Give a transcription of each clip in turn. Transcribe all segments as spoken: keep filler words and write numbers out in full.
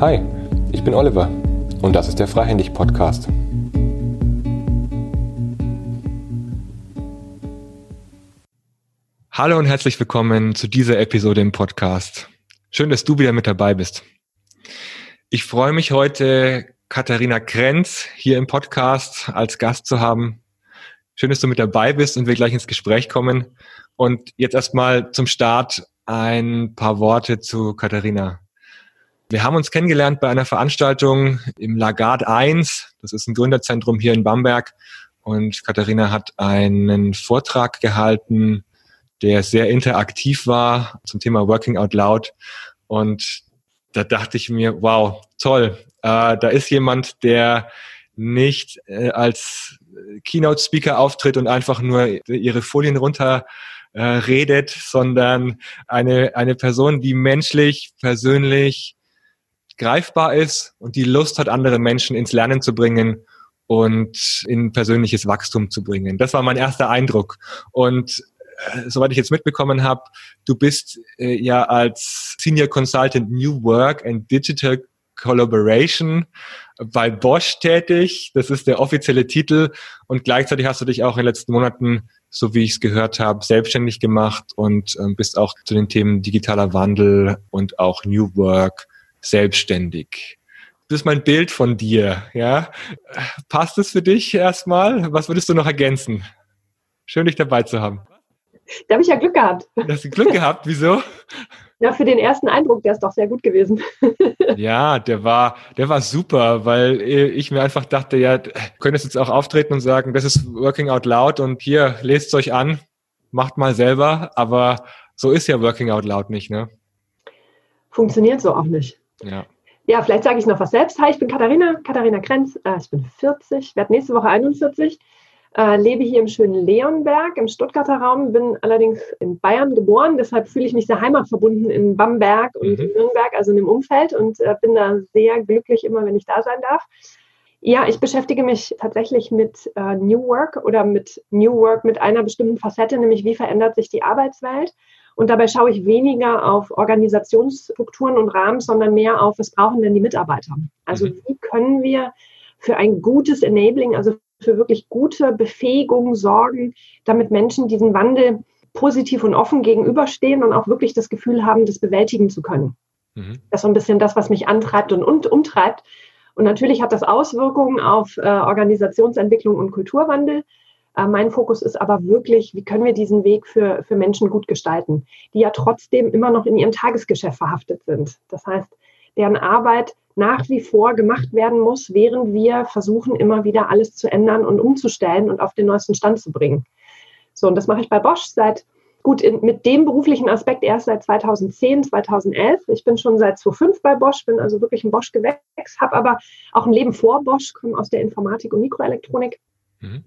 Hi, ich bin Oliver und das ist der Freihändig-Podcast. Hallo und herzlich willkommen zu dieser Episode im Podcast. Schön, dass du wieder mit dabei bist. Ich freue mich heute, Katharina Krenz hier im Podcast als Gast zu haben. Schön, dass du mit dabei bist und wir gleich ins Gespräch kommen. Und jetzt erstmal zum Start ein paar Worte zu Katharina. Wir haben uns kennengelernt bei einer Veranstaltung im Lagarde eins. Das ist ein Gründerzentrum hier in Bamberg. Und Katharina hat einen Vortrag gehalten, der sehr interaktiv war zum Thema Working Out Loud. Und da dachte ich mir, wow, toll. Äh, da ist jemand, der nicht äh, als Keynote-Speaker auftritt und einfach nur ihre Folien runter äh, redet, sondern eine eine Person, die menschlich, persönlich greifbar ist und die Lust hat, andere Menschen ins Lernen zu bringen und in persönliches Wachstum zu bringen. Das war mein erster Eindruck. Und äh, soweit ich jetzt mitbekommen habe, du bist äh, ja als Senior Consultant New Work and Digital Collaboration bei Bosch tätig. Das ist der offizielle Titel. Und gleichzeitig hast du dich auch in den letzten Monaten, so wie ich es gehört habe, selbstständig gemacht und ähm, bist auch zu den Themen digitaler Wandel und auch New Work selbstständig. Das ist mein Bild von dir. Ja? Passt es für dich erstmal? Was würdest du noch ergänzen? Schön, dich dabei zu haben. Da habe ich ja Glück gehabt. Hast du Glück gehabt? Wieso? Ja, für den ersten Eindruck, der ist doch sehr gut gewesen. Ja, der war, der war super, weil ich mir einfach dachte, ja, du könntest jetzt auch auftreten und sagen, das ist Working Out Loud und hier, lest es euch an, macht mal selber, aber so ist ja Working Out Loud nicht, ne? Funktioniert so auch nicht. Ja. Ja, vielleicht sage ich noch was selbst. Hi, ich bin Katharina, Katharina Krenz, äh, ich bin vierzig, werde nächste Woche einundvierzig, äh, lebe hier im schönen Leonberg im Stuttgarter Raum, bin allerdings in Bayern geboren, deshalb fühle ich mich sehr heimatverbunden in Bamberg und mhm. in Nürnberg, also in dem Umfeld und äh, bin da sehr glücklich immer, wenn ich da sein darf. Ja, ich beschäftige mich tatsächlich mit äh, New Work oder mit New Work mit einer bestimmten Facette, nämlich wie verändert sich die Arbeitswelt. Und dabei schaue ich weniger auf Organisationsstrukturen und Rahmen, sondern mehr auf, was brauchen denn die Mitarbeiter? Also mhm. wie können wir für ein gutes Enabling, also für wirklich gute Befähigung sorgen, damit Menschen diesen Wandel positiv und offen gegenüberstehen und auch wirklich das Gefühl haben, das bewältigen zu können. Mhm. Das ist so ein bisschen das, was mich antreibt und, und umtreibt. Und natürlich hat das Auswirkungen auf äh, Organisationsentwicklung und Kulturwandel. Mein Fokus ist aber wirklich, wie können wir diesen Weg für, für Menschen gut gestalten, die ja trotzdem immer noch in ihrem Tagesgeschäft verhaftet sind. Das heißt, deren Arbeit nach wie vor gemacht werden muss, während wir versuchen, immer wieder alles zu ändern und umzustellen und auf den neuesten Stand zu bringen. So, und das mache ich bei Bosch seit, gut, in, mit dem beruflichen Aspekt erst seit zweitausendzehn, zweitausendelf. Ich bin schon seit zweitausendfünf bei Bosch, bin also wirklich ein Bosch-Gewächs, habe aber auch ein Leben vor Bosch, komme aus der Informatik und Mikroelektronik. Mhm.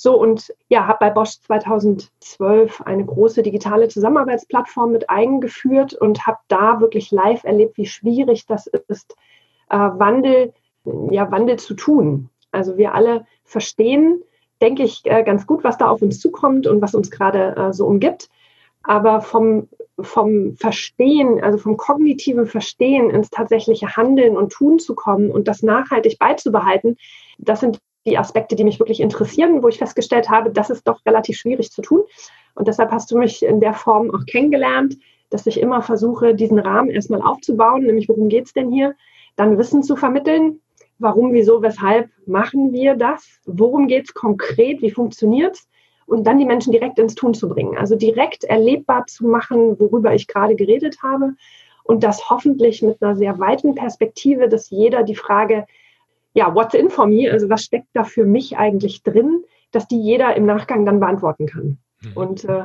So, und ja, habe bei Bosch zweitausendzwölf eine große digitale Zusammenarbeitsplattform mit eingeführt und habe da wirklich live erlebt, wie schwierig das ist, äh, Wandel, ja, Wandel zu tun. Also wir alle verstehen, denke ich, äh, ganz gut, was da auf uns zukommt und was uns gerade äh, so umgibt. Aber vom, vom Verstehen, also vom kognitiven Verstehen ins tatsächliche Handeln und Tun zu kommen und das nachhaltig beizubehalten, das sind die Aspekte, die mich wirklich interessieren, wo ich festgestellt habe, das ist doch relativ schwierig zu tun. Und deshalb hast du mich in der Form auch kennengelernt, dass ich immer versuche, diesen Rahmen erstmal aufzubauen, nämlich worum geht es denn hier, dann Wissen zu vermitteln, warum, wieso, weshalb machen wir das, worum geht es konkret, wie funktioniert es und dann die Menschen direkt ins Tun zu bringen, also direkt erlebbar zu machen, worüber ich gerade geredet habe und das hoffentlich mit einer sehr weiten Perspektive, dass jeder die Frage, ja, what's in for me, also was steckt da für mich eigentlich drin, dass die jeder im Nachgang dann beantworten kann. Mhm. Und äh,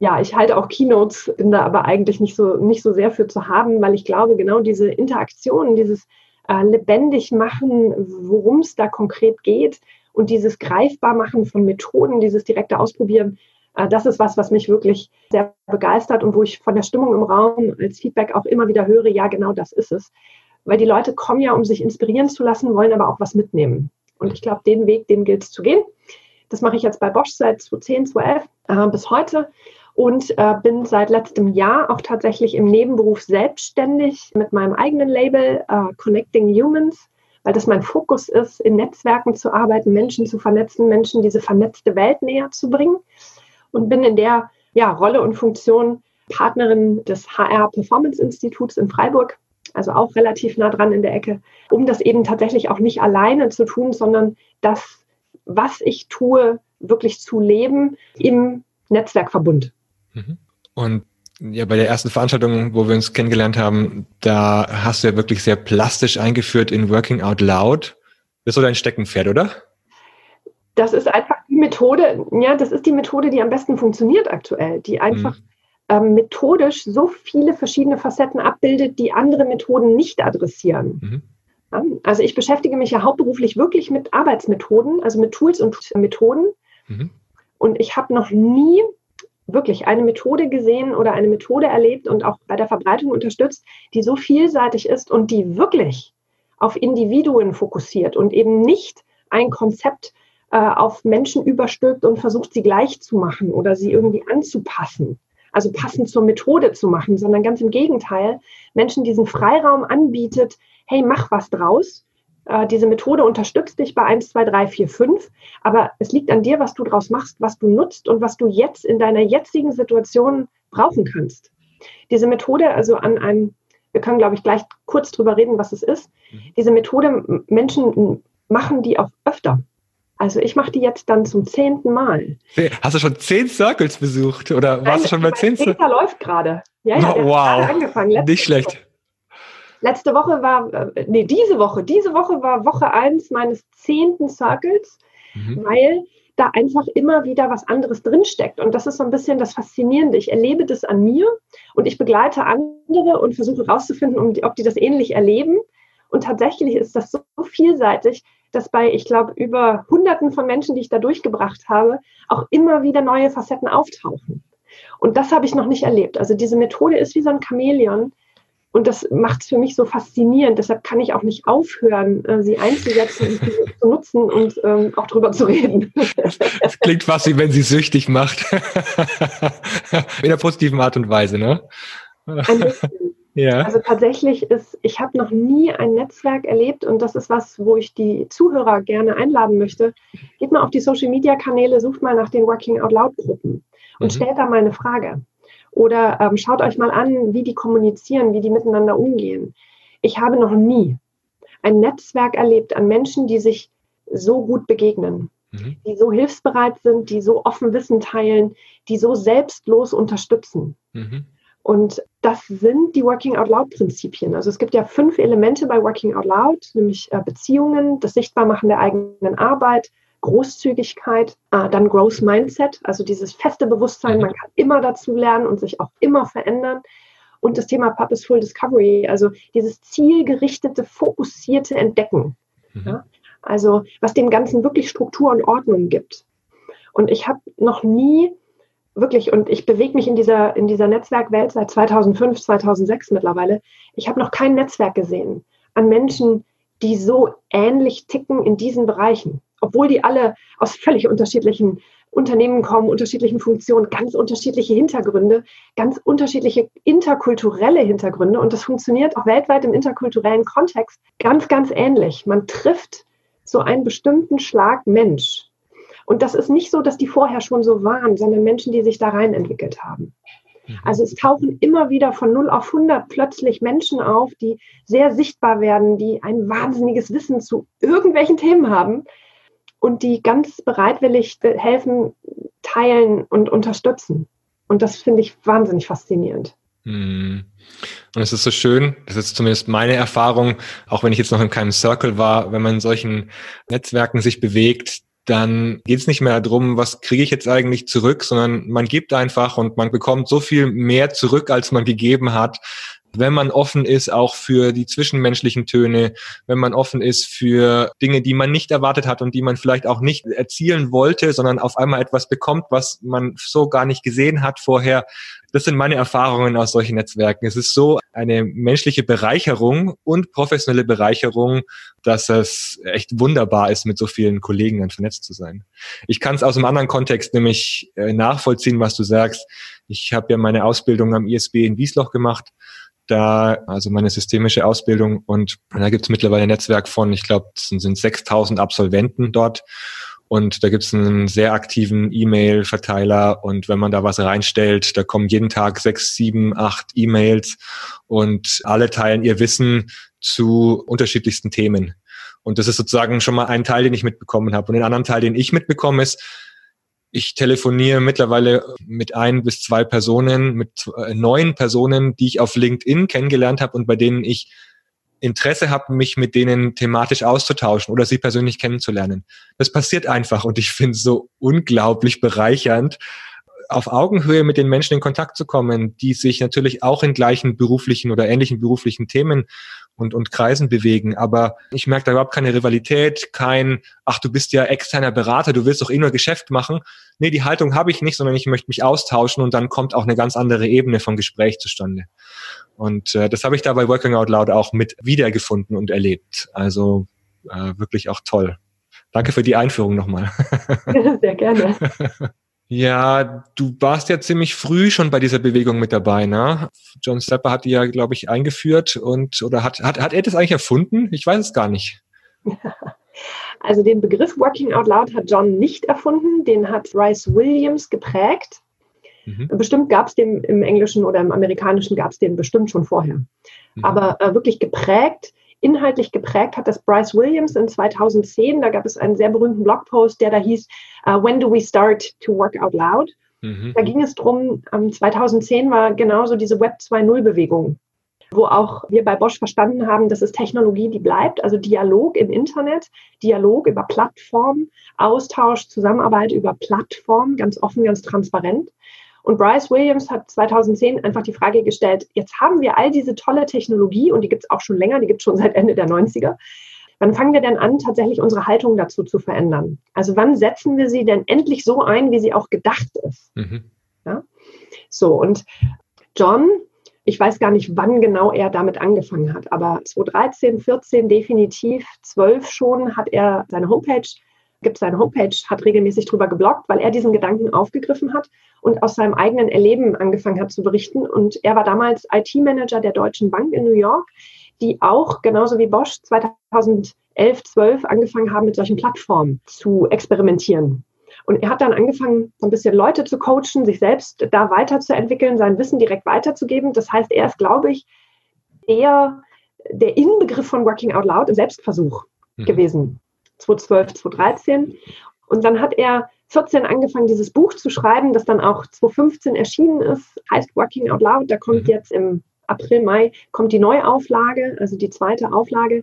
ja, ich halte auch Keynotes, bin da aber eigentlich nicht so, nicht so sehr für zu haben, weil ich glaube, genau diese Interaktion, dieses äh, lebendig machen, worum es da konkret geht und dieses greifbar machen von Methoden, dieses direkte Ausprobieren, äh, das ist was, was mich wirklich sehr begeistert und wo ich von der Stimmung im Raum als Feedback auch immer wieder höre, ja, genau das ist es. Weil die Leute kommen ja, um sich inspirieren zu lassen, wollen aber auch was mitnehmen. Und ich glaube, den Weg, den gilt es zu gehen. Das mache ich jetzt bei Bosch seit zweitausendzehn, zweitausendelf äh, bis heute und äh, bin seit letztem Jahr auch tatsächlich im Nebenberuf selbstständig mit meinem eigenen Label äh, Connecting Humans, weil das mein Fokus ist, in Netzwerken zu arbeiten, Menschen zu vernetzen, Menschen diese vernetzte Welt näher zu bringen, und bin in der ja, Rolle und Funktion Partnerin des H R Performance Instituts in Freiburg, also auch relativ nah dran in der Ecke, um das eben tatsächlich auch nicht alleine zu tun, sondern das, was ich tue, wirklich zu leben im Netzwerkverbund. Und ja, bei der ersten Veranstaltung, wo wir uns kennengelernt haben, da hast du ja wirklich sehr plastisch eingeführt in Working Out Loud. Das ist so dein Steckenpferd, oder? Das ist einfach die Methode, ja, das ist die Methode, die am besten funktioniert aktuell, die einfach mhm. ähm, methodisch so viele verschiedene Facetten abbildet, die andere Methoden nicht adressieren. Mhm. Ja, also ich beschäftige mich ja hauptberuflich wirklich mit Arbeitsmethoden, also mit Tools und Methoden. Mhm. Und ich habe noch nie wirklich eine Methode gesehen oder eine Methode erlebt und auch bei der Verbreitung unterstützt, die so vielseitig ist und die wirklich auf Individuen fokussiert und eben nicht ein Konzept äh, auf Menschen überstülpt und versucht, sie gleich zu machen oder sie irgendwie anzupassen, also passend zur Methode zu machen, sondern ganz im Gegenteil, Menschen diesen Freiraum anbietet, hey, mach was draus. Diese Methode unterstützt dich bei eins, zwei, drei, vier, fünf, aber es liegt an dir, was du daraus machst, was du nutzt und was du jetzt in deiner jetzigen Situation brauchen kannst. Diese Methode, also an einem, wir können, glaube ich, gleich kurz drüber reden, was es ist, diese Methode, Menschen machen die auch öfter. Also ich mache die jetzt dann zum zehnten Mal. Hast du schon zehn Circles besucht oder Nein, warst du schon bei zehn? Circles? Der läuft gerade. Ja, ja, oh, wow, angefangen, nicht schlecht. Woche. Letzte Woche war, nee, diese Woche, diese Woche war Woche eins meines zehnten Circles, mhm. weil da einfach immer wieder was anderes drinsteckt. Und das ist so ein bisschen das Faszinierende. Ich erlebe das an mir und ich begleite andere und versuche herauszufinden, ob die das ähnlich erleben. Und tatsächlich ist das so vielseitig, dass bei, ich glaube, über Hunderten von Menschen, die ich da durchgebracht habe, auch immer wieder neue Facetten auftauchen. Und das habe ich noch nicht erlebt. Also diese Methode ist wie so ein Chamäleon, und das macht es für mich so faszinierend. Deshalb kann ich auch nicht aufhören, sie einzusetzen, sie zu nutzen und ähm, auch drüber zu reden. Das klingt fast wie wenn sie süchtig macht. In einer positiven Art und Weise, ne? Ein bisschen. Ja. Also tatsächlich ist, ich habe noch nie ein Netzwerk erlebt, und das ist was, wo ich die Zuhörer gerne einladen möchte. Geht mal auf die Social-Media-Kanäle, sucht mal nach den Working-Out-Loud-Gruppen und mhm. stellt da mal eine Frage. Oder ähm, schaut euch mal an, wie die kommunizieren, wie die miteinander umgehen. Ich habe noch nie ein Netzwerk erlebt an Menschen, die sich so gut begegnen, mhm. die so hilfsbereit sind, die so offen Wissen teilen, die so selbstlos unterstützen. Mhm. Und das sind die Working Out Loud Prinzipien. Also es gibt ja fünf Elemente bei Working Out Loud, nämlich äh, Beziehungen, das Sichtbarmachen der eigenen Arbeit, Großzügigkeit, äh, dann Growth Mindset, also dieses feste Bewusstsein, man kann immer dazu lernen und sich auch immer verändern. Und das Thema Purposeful Discovery, also dieses zielgerichtete, fokussierte Entdecken. Mhm. Ja? Also was dem Ganzen wirklich Struktur und Ordnung gibt. Und ich habe noch nie wirklich, und ich bewege mich in dieser, in dieser Netzwerkwelt seit zweitausendfünf, zweitausendsechs mittlerweile, ich habe noch kein Netzwerk gesehen an Menschen, die so ähnlich ticken in diesen Bereichen. Obwohl die alle aus völlig unterschiedlichen Unternehmen kommen, unterschiedlichen Funktionen, ganz unterschiedliche Hintergründe, ganz unterschiedliche interkulturelle Hintergründe. Und das funktioniert auch weltweit im interkulturellen Kontext ganz, ganz ähnlich. Man trifft so einen bestimmten Schlag Mensch. Und das ist nicht so, dass die vorher schon so waren, sondern Menschen, die sich da rein entwickelt haben. Also es tauchen immer wieder von null auf hundert plötzlich Menschen auf, die sehr sichtbar werden, die ein wahnsinniges Wissen zu irgendwelchen Themen haben. Und die ganz bereitwillig helfen, teilen und unterstützen. Und das finde ich wahnsinnig faszinierend. Und es ist so schön, das ist zumindest meine Erfahrung, auch wenn ich jetzt noch in keinem Circle war, wenn man in solchen Netzwerken sich bewegt, dann geht es nicht mehr darum, was kriege ich jetzt eigentlich zurück, sondern man gibt einfach und man bekommt so viel mehr zurück, als man gegeben hat. Wenn man offen ist auch für die zwischenmenschlichen Töne, wenn man offen ist für Dinge, die man nicht erwartet hat und die man vielleicht auch nicht erzielen wollte, sondern auf einmal etwas bekommt, was man so gar nicht gesehen hat vorher. Das sind meine Erfahrungen aus solchen Netzwerken. Es ist so eine menschliche Bereicherung und professionelle Bereicherung, dass es echt wunderbar ist, mit so vielen Kollegen dann vernetzt zu sein. Ich kann es aus einem anderen Kontext nämlich nachvollziehen, was du sagst. Ich habe ja meine Ausbildung am I S B in Wiesloch gemacht, da also meine systemische Ausbildung, und da gibt es mittlerweile ein Netzwerk von, ich glaube, es sind sechstausend Absolventen dort. Und da gibt es einen sehr aktiven E-Mail-Verteiler, und wenn man da was reinstellt, da kommen jeden Tag sechs, sieben, acht E-Mails, und alle teilen ihr Wissen zu unterschiedlichsten Themen. Und das ist sozusagen schon mal ein Teil, den ich mitbekommen habe. Und den anderen Teil, den ich mitbekomme, ist, ich telefoniere mittlerweile mit ein bis zwei Personen, mit neun Personen, die ich auf LinkedIn kennengelernt habe und bei denen ich Interesse habe, mich mit denen thematisch auszutauschen oder sie persönlich kennenzulernen. Das passiert einfach, und ich finde es so unglaublich bereichernd, auf Augenhöhe mit den Menschen in Kontakt zu kommen, die sich natürlich auch in gleichen beruflichen oder ähnlichen beruflichen Themen und und Kreisen bewegen. Aber ich merke da überhaupt keine Rivalität, kein, ach, du bist ja externer Berater, du willst doch eh nur Geschäft machen. Nee, die Haltung habe ich nicht, sondern ich möchte mich austauschen, und dann kommt auch eine ganz andere Ebene vom Gespräch zustande. Und äh, das habe ich da bei Working Out Loud auch mit wiedergefunden und erlebt. Also äh, wirklich auch toll. Danke für die Einführung nochmal. Sehr gerne. Ja, du warst ja ziemlich früh schon bei dieser Bewegung mit dabei, ne? John Stepper hat die ja, glaube ich, eingeführt, und oder hat, hat, hat er das eigentlich erfunden? Ich weiß es gar nicht. Ja. Also den Begriff Working Out Loud hat John nicht erfunden, den hat Bryce Williams geprägt. Mhm. Bestimmt gab es den im Englischen oder im Amerikanischen gab es den bestimmt schon vorher. Mhm. Aber äh, wirklich geprägt, inhaltlich geprägt hat das Bryce Williams in zweitausendzehn. Da gab es einen sehr berühmten Blogpost, der da hieß, uh, When do we start to work out loud? Mhm. Da ging es drum, ähm, zweitausendzehn war genauso diese Web zwei Punkt null Bewegung, wo auch wir bei Bosch verstanden haben, das ist Technologie, die bleibt, also Dialog im Internet, Dialog über Plattformen, Austausch, Zusammenarbeit über Plattformen, ganz offen, ganz transparent. Und Bryce Williams hat zweitausendzehn einfach die Frage gestellt, jetzt haben wir all diese tolle Technologie, und die gibt es auch schon länger, die gibt es schon seit Ende der neunziger. Wann fangen wir denn an, tatsächlich unsere Haltung dazu zu verändern? Also wann setzen wir sie denn endlich so ein, wie sie auch gedacht ist? Mhm. Ja? So, und John, ich weiß gar nicht, wann genau er damit angefangen hat, aber zweitausenddreizehn, vierzehn definitiv, zwölf schon hat er seine Homepage gibt seine Homepage, hat regelmäßig drüber gebloggt, weil er diesen Gedanken aufgegriffen hat und aus seinem eigenen Erleben angefangen hat zu berichten. Und er war damals I T-Manager der Deutschen Bank in New York, die auch, genauso wie Bosch, zweitausendelf, zwölf angefangen haben, mit solchen Plattformen zu experimentieren. Und er hat dann angefangen, so ein bisschen Leute zu coachen, sich selbst da weiterzuentwickeln, sein Wissen direkt weiterzugeben. Das heißt, er ist, glaube ich, eher der Inbegriff von Working Out Loud im Selbstversuch mhm. gewesen. zweitausendzwölf, zweitausenddreizehn. Und dann hat er vierzehn angefangen, dieses Buch zu schreiben, das dann auch zweitausendfünfzehn erschienen ist, heißt Working Out Loud. Da kommt jetzt im April, Mai, kommt die Neuauflage, also die zweite Auflage.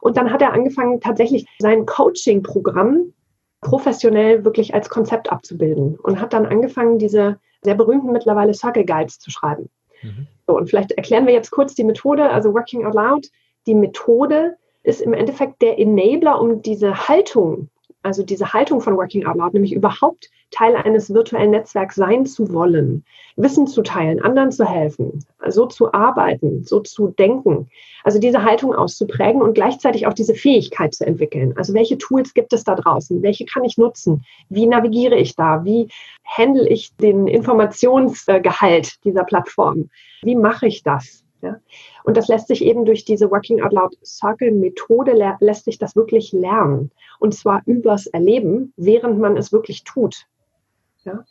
Und dann hat er angefangen, tatsächlich sein Coaching-Programm professionell wirklich als Konzept abzubilden und hat dann angefangen, diese sehr berühmten mittlerweile Circle Guides zu schreiben. Mhm. So, und vielleicht erklären wir jetzt kurz die Methode, also Working Out Loud, die Methode, ist im Endeffekt der Enabler, um diese Haltung, also diese Haltung von Working Out Loud, nämlich überhaupt Teil eines virtuellen Netzwerks sein zu wollen, Wissen zu teilen, anderen zu helfen, so zu arbeiten, so zu denken, also diese Haltung auszuprägen und gleichzeitig auch diese Fähigkeit zu entwickeln. Also welche Tools gibt es da draußen? Welche kann ich nutzen? Wie navigiere ich da? Wie handle ich den Informationsgehalt dieser Plattform? Wie mache ich das? Ja. Und das lässt sich eben durch diese Working Out Loud Circle Methode, lä- lässt sich das wirklich lernen. Und zwar übers Erleben, während man es wirklich tut. Ja.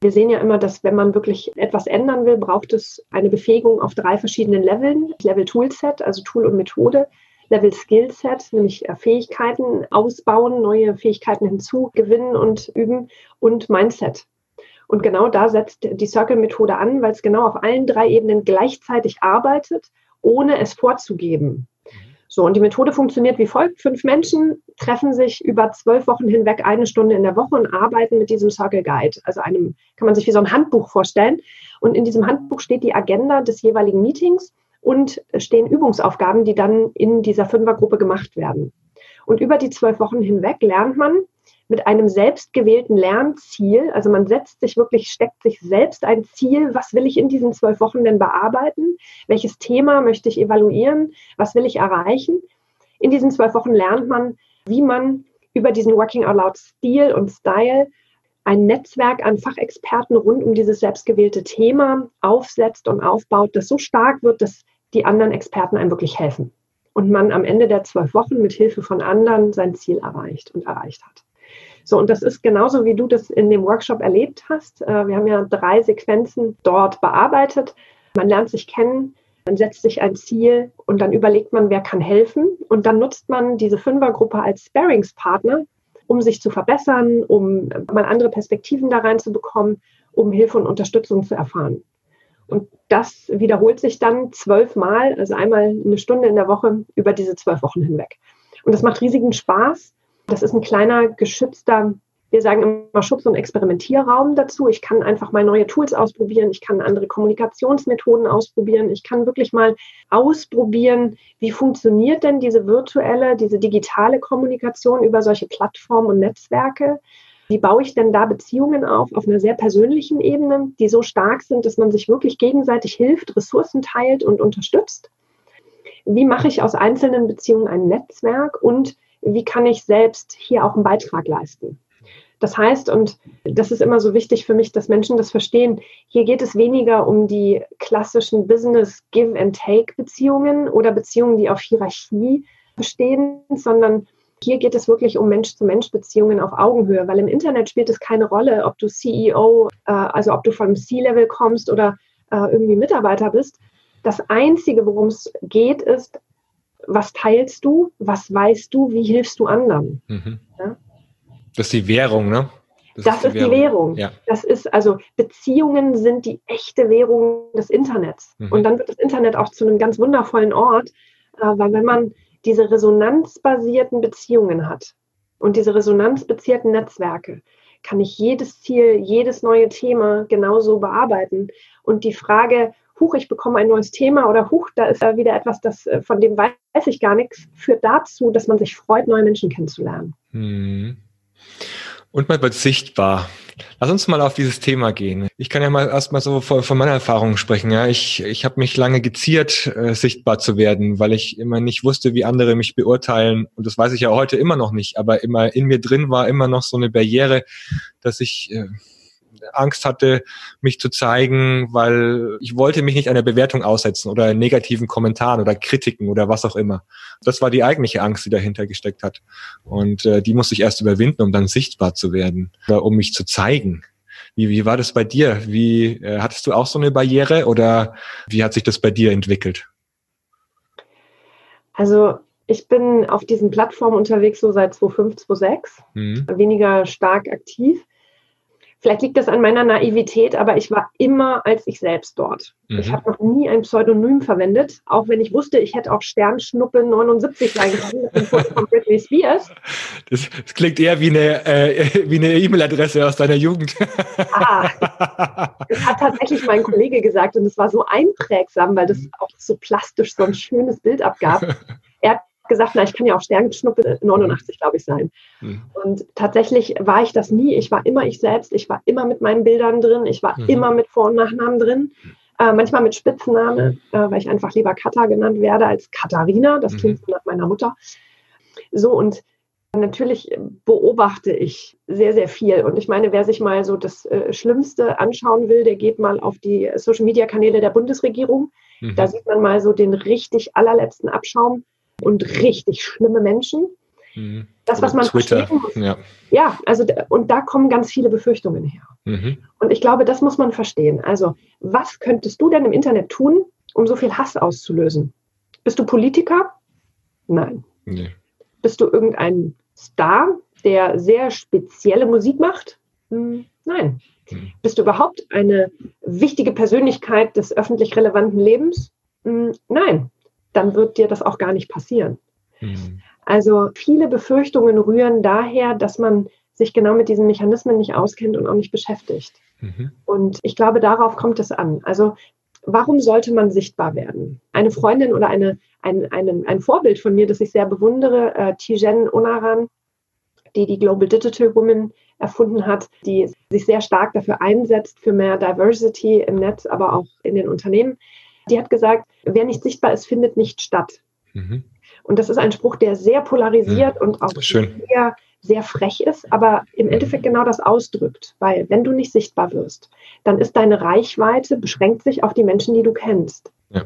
Wir sehen ja immer, dass wenn man wirklich etwas ändern will, braucht es eine Befähigung auf drei verschiedenen Leveln. Level Toolset, also Tool und Methode. Level Skillset, nämlich Fähigkeiten ausbauen, neue Fähigkeiten hinzugewinnen und üben. Und Mindset. Und genau da setzt die Circle-Methode an, weil es genau auf allen drei Ebenen gleichzeitig arbeitet, ohne es vorzugeben. So, und die Methode funktioniert wie folgt. Fünf Menschen treffen sich über zwölf Wochen hinweg eine Stunde in der Woche und arbeiten mit diesem Circle Guide. Also einem, kann man sich wie so ein Handbuch vorstellen. Und in diesem Handbuch steht die Agenda des jeweiligen Meetings und stehen Übungsaufgaben, die dann in dieser Fünfergruppe gemacht werden. Und über die zwölf Wochen hinweg lernt man, mit einem selbstgewählten Lernziel, also man setzt sich wirklich, steckt sich selbst ein Ziel, was will ich in diesen zwölf Wochen denn bearbeiten, welches Thema möchte ich evaluieren, was will ich erreichen. In diesen zwölf Wochen lernt man, wie man über diesen Working Out Loud Stil und Style ein Netzwerk an Fachexperten rund um dieses selbstgewählte Thema aufsetzt und aufbaut, das so stark wird, dass die anderen Experten einem wirklich helfen und man am Ende der zwölf Wochen mit Hilfe von anderen sein Ziel erreicht und erreicht hat. So, und das ist genauso, wie du das in dem Workshop erlebt hast. Wir haben ja drei Sequenzen dort bearbeitet. Man lernt sich kennen, man setzt sich ein Ziel und dann überlegt man, wer kann helfen. Und dann nutzt man diese Fünfergruppe als Sparringspartner, um sich zu verbessern, um mal andere Perspektiven da reinzubekommen, um Hilfe und Unterstützung zu erfahren. Und das wiederholt sich dann zwölfmal, also einmal eine Stunde in der Woche über diese zwölf Wochen hinweg. Und das macht riesigen Spaß. Das ist ein kleiner, geschützter, wir sagen immer Schubs- und Experimentierraum dazu. Ich kann einfach mal neue Tools ausprobieren. Ich kann andere Kommunikationsmethoden ausprobieren. Ich kann wirklich mal ausprobieren, wie funktioniert denn diese virtuelle, diese digitale Kommunikation über solche Plattformen und Netzwerke? Wie baue ich denn da Beziehungen auf, auf einer sehr persönlichen Ebene, die so stark sind, dass man sich wirklich gegenseitig hilft, Ressourcen teilt und unterstützt? Wie mache ich aus einzelnen Beziehungen ein Netzwerk und wie kann ich selbst hier auch einen Beitrag leisten? Das heißt, und das ist immer so wichtig für mich, dass Menschen das verstehen, hier geht es weniger um die klassischen Business-Give-and-Take-Beziehungen oder Beziehungen, die auf Hierarchie bestehen, sondern hier geht es wirklich um Mensch-zu-Mensch-Beziehungen auf Augenhöhe, weil im Internet spielt es keine Rolle, ob du C E O, also ob du vom C-Level kommst oder irgendwie Mitarbeiter bist. Das Einzige, worum es geht, ist, was teilst du, was weißt du, wie hilfst du anderen? Mhm. Ja? Das ist die Währung, ne? Das, das ist die Währung. Ist die Währung. Ja. Das ist also, Beziehungen sind die echte Währung des Internets. Mhm. Und dann wird das Internet auch zu einem ganz wundervollen Ort, weil wenn man diese resonanzbasierten Beziehungen hat und diese resonanzbasierten Netzwerke, kann ich jedes Ziel, jedes neue Thema genauso bearbeiten. Und die Frage, huch, ich bekomme ein neues Thema oder huch, da ist wieder etwas, das von dem weiß ich gar nichts, führt dazu, dass man sich freut, neue Menschen kennenzulernen. Mhm. Und man wird sichtbar. Lass uns mal auf dieses Thema gehen. Ich kann ja mal erstmal so von meiner Erfahrung sprechen. Ja, ich ich habe mich lange geziert, äh, sichtbar zu werden, weil ich immer nicht wusste, wie andere mich beurteilen. Und das weiß ich ja heute immer noch nicht. Aber immer in mir drin war immer noch so eine Barriere, dass ich äh, Angst hatte, mich zu zeigen, weil ich wollte mich nicht einer Bewertung aussetzen oder negativen Kommentaren oder Kritiken oder was auch immer. Das war die eigentliche Angst, die dahinter gesteckt hat. Und äh, die musste ich erst überwinden, um dann sichtbar zu werden oder um mich zu zeigen. Wie, wie war das bei dir? Wie äh, hattest du auch so eine Barriere oder wie hat sich das bei dir entwickelt? Also ich bin auf diesen Plattformen unterwegs so seit zweitausendfünf, zweitausendsechs, mhm. weniger stark aktiv. Vielleicht liegt das an meiner Naivität, aber ich war immer als ich selbst dort. Mhm. Ich habe noch nie ein Pseudonym verwendet, auch wenn ich wusste, ich hätte auch Sternschnuppe neunundsiebzig sein können. Das, von Britney Spears. das, das klingt eher wie eine äh, wie eine E-Mail-Adresse aus deiner Jugend. Ah, das hat tatsächlich mein Kollege gesagt und es war so einprägsam, weil das auch so plastisch so ein schönes Bild abgab. Er hat gesagt, na, ich kann ja auch Sternschnuppe neunundachtzig, glaube ich, sein. Mhm. Und tatsächlich war ich das nie. Ich war immer ich selbst. Ich war immer mit meinen Bildern drin. Ich war mhm. immer mit Vor- und Nachnamen drin. Äh, manchmal mit Spitznamen, äh, weil ich einfach lieber Katha genannt werde als Katharina. Das mhm. klingt so nach meiner Mutter. So, und natürlich beobachte ich sehr, sehr viel. Und ich meine, wer sich mal so das äh, Schlimmste anschauen will, der geht mal auf die Social-Media-Kanäle der Bundesregierung. Mhm. Da sieht man mal so den richtig allerletzten Abschaum. Und richtig schlimme Menschen. Mhm. Das, was man Twitter verstehen muss. Ja. ja, also und da kommen ganz viele Befürchtungen her. Mhm. Und ich glaube, das muss man verstehen. Also, was könntest du denn im Internet tun, um so viel Hass auszulösen? Bist du Politiker? Nein. Nee. Bist du irgendein Star, der sehr spezielle Musik macht? Hm, nein. Mhm. Bist du überhaupt eine wichtige Persönlichkeit des öffentlich relevanten Lebens? Hm, nein. Dann wird dir das auch gar nicht passieren. Mhm. Also viele Befürchtungen rühren daher, dass man sich genau mit diesen Mechanismen nicht auskennt und auch nicht beschäftigt. Mhm. Und ich glaube, darauf kommt es an. Also warum sollte man sichtbar werden? Eine Freundin oder eine, ein, ein, ein Vorbild von mir, das ich sehr bewundere, äh, Tijen Onaran, die die Global Digital Woman erfunden hat, die sich sehr stark dafür einsetzt, für mehr Diversity im Netz, aber auch in den Unternehmen. Die hat gesagt, wer nicht sichtbar ist, findet nicht statt. Mhm. Und das ist ein Spruch, der sehr polarisiert mhm. und auch Schön. sehr, sehr frech ist, aber im Endeffekt genau das ausdrückt. Weil wenn du nicht sichtbar wirst, dann ist deine Reichweite, beschränkt sich auf die Menschen, die du kennst. Ja.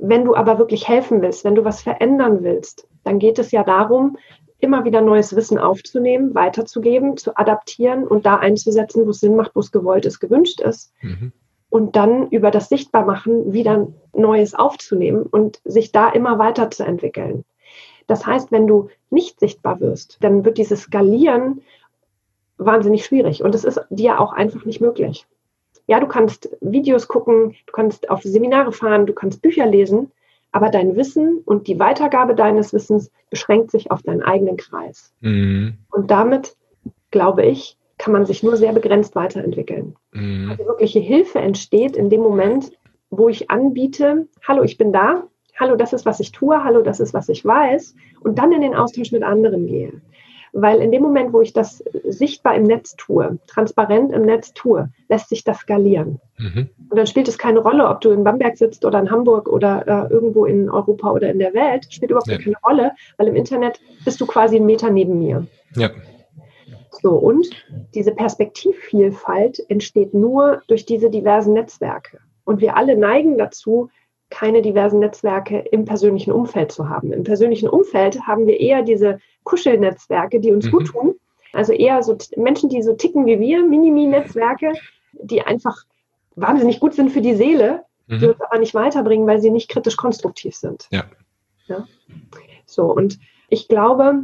Wenn du aber wirklich helfen willst, wenn du was verändern willst, dann geht es ja darum, immer wieder neues Wissen aufzunehmen, weiterzugeben, zu adaptieren und da einzusetzen, wo es Sinn macht, wo es gewollt ist, gewünscht ist. Mhm. Und dann über das Sichtbarmachen wieder Neues aufzunehmen und sich da immer weiterzuentwickeln. Das heißt, wenn du nicht sichtbar wirst, dann wird dieses Skalieren wahnsinnig schwierig. Und es ist dir auch einfach nicht möglich. Ja, du kannst Videos gucken, du kannst auf Seminare fahren, du kannst Bücher lesen, aber dein Wissen und die Weitergabe deines Wissens beschränkt sich auf deinen eigenen Kreis. Mhm. Und damit, glaube ich, kann man sich nur sehr begrenzt weiterentwickeln. Mhm. Also wirkliche Hilfe entsteht in dem Moment, wo ich anbiete, hallo, ich bin da, hallo, das ist, was ich tue, hallo, das ist, was ich weiß, und dann in den Austausch mit anderen gehe. Weil in dem Moment, wo ich das sichtbar im Netz tue, transparent im Netz tue, lässt sich das skalieren. Mhm. Und dann spielt es keine Rolle, ob du in Bamberg sitzt oder in Hamburg oder äh, irgendwo in Europa oder in der Welt, spielt überhaupt ja. keine Rolle, weil im Internet bist du quasi einen Meter neben mir. Ja. So, und diese Perspektivvielfalt entsteht nur durch diese diversen Netzwerke. Und wir alle neigen dazu, keine diversen Netzwerke im persönlichen Umfeld zu haben. Im persönlichen Umfeld haben wir eher diese Kuschelnetzwerke, die uns mhm. gut tun. Also eher so t- Menschen, die so ticken wie wir, Minimi-Netzwerke, die einfach wahnsinnig gut sind für die Seele, mhm. die uns aber nicht weiterbringen, weil sie nicht kritisch konstruktiv sind. Ja. Ja? So, und ich glaube,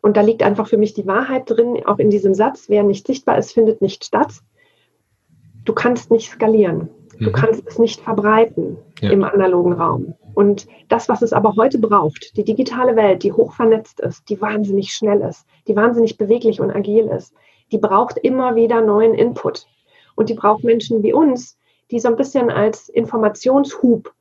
und da liegt einfach für mich die Wahrheit drin, auch in diesem Satz, wer nicht sichtbar ist, findet nicht statt. Du kannst nicht skalieren. Du mhm. kannst es nicht verbreiten ja. im analogen Raum. Und das, was es aber heute braucht, die digitale Welt, die hochvernetzt ist, die wahnsinnig schnell ist, die wahnsinnig beweglich und agil ist, die braucht immer wieder neuen Input. Und die braucht Menschen wie uns, die so ein bisschen als Informationshub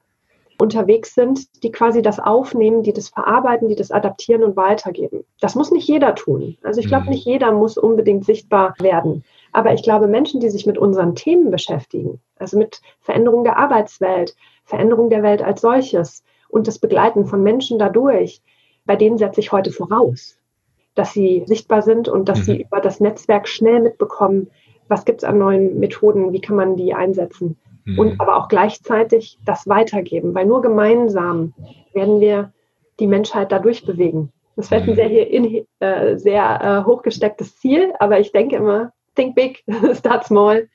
unterwegs sind, die quasi das aufnehmen, die das verarbeiten, die das adaptieren und weitergeben. Das muss nicht jeder tun. Also ich glaube, mhm. nicht jeder muss unbedingt sichtbar werden. Aber ich glaube, Menschen, die sich mit unseren Themen beschäftigen, also mit Veränderung der Arbeitswelt, Veränderung der Welt als solches und das Begleiten von Menschen dadurch, bei denen setze ich heute voraus, dass sie sichtbar sind und dass mhm. sie über das Netzwerk schnell mitbekommen, was gibt es an neuen Methoden, wie kann man die einsetzen. Mhm. Und aber auch gleichzeitig das weitergeben, weil nur gemeinsam werden wir die Menschheit dadurch bewegen. Das wäre ein sehr, in, äh, sehr äh, hochgestecktes Ziel, aber ich denke immer, think big, start small,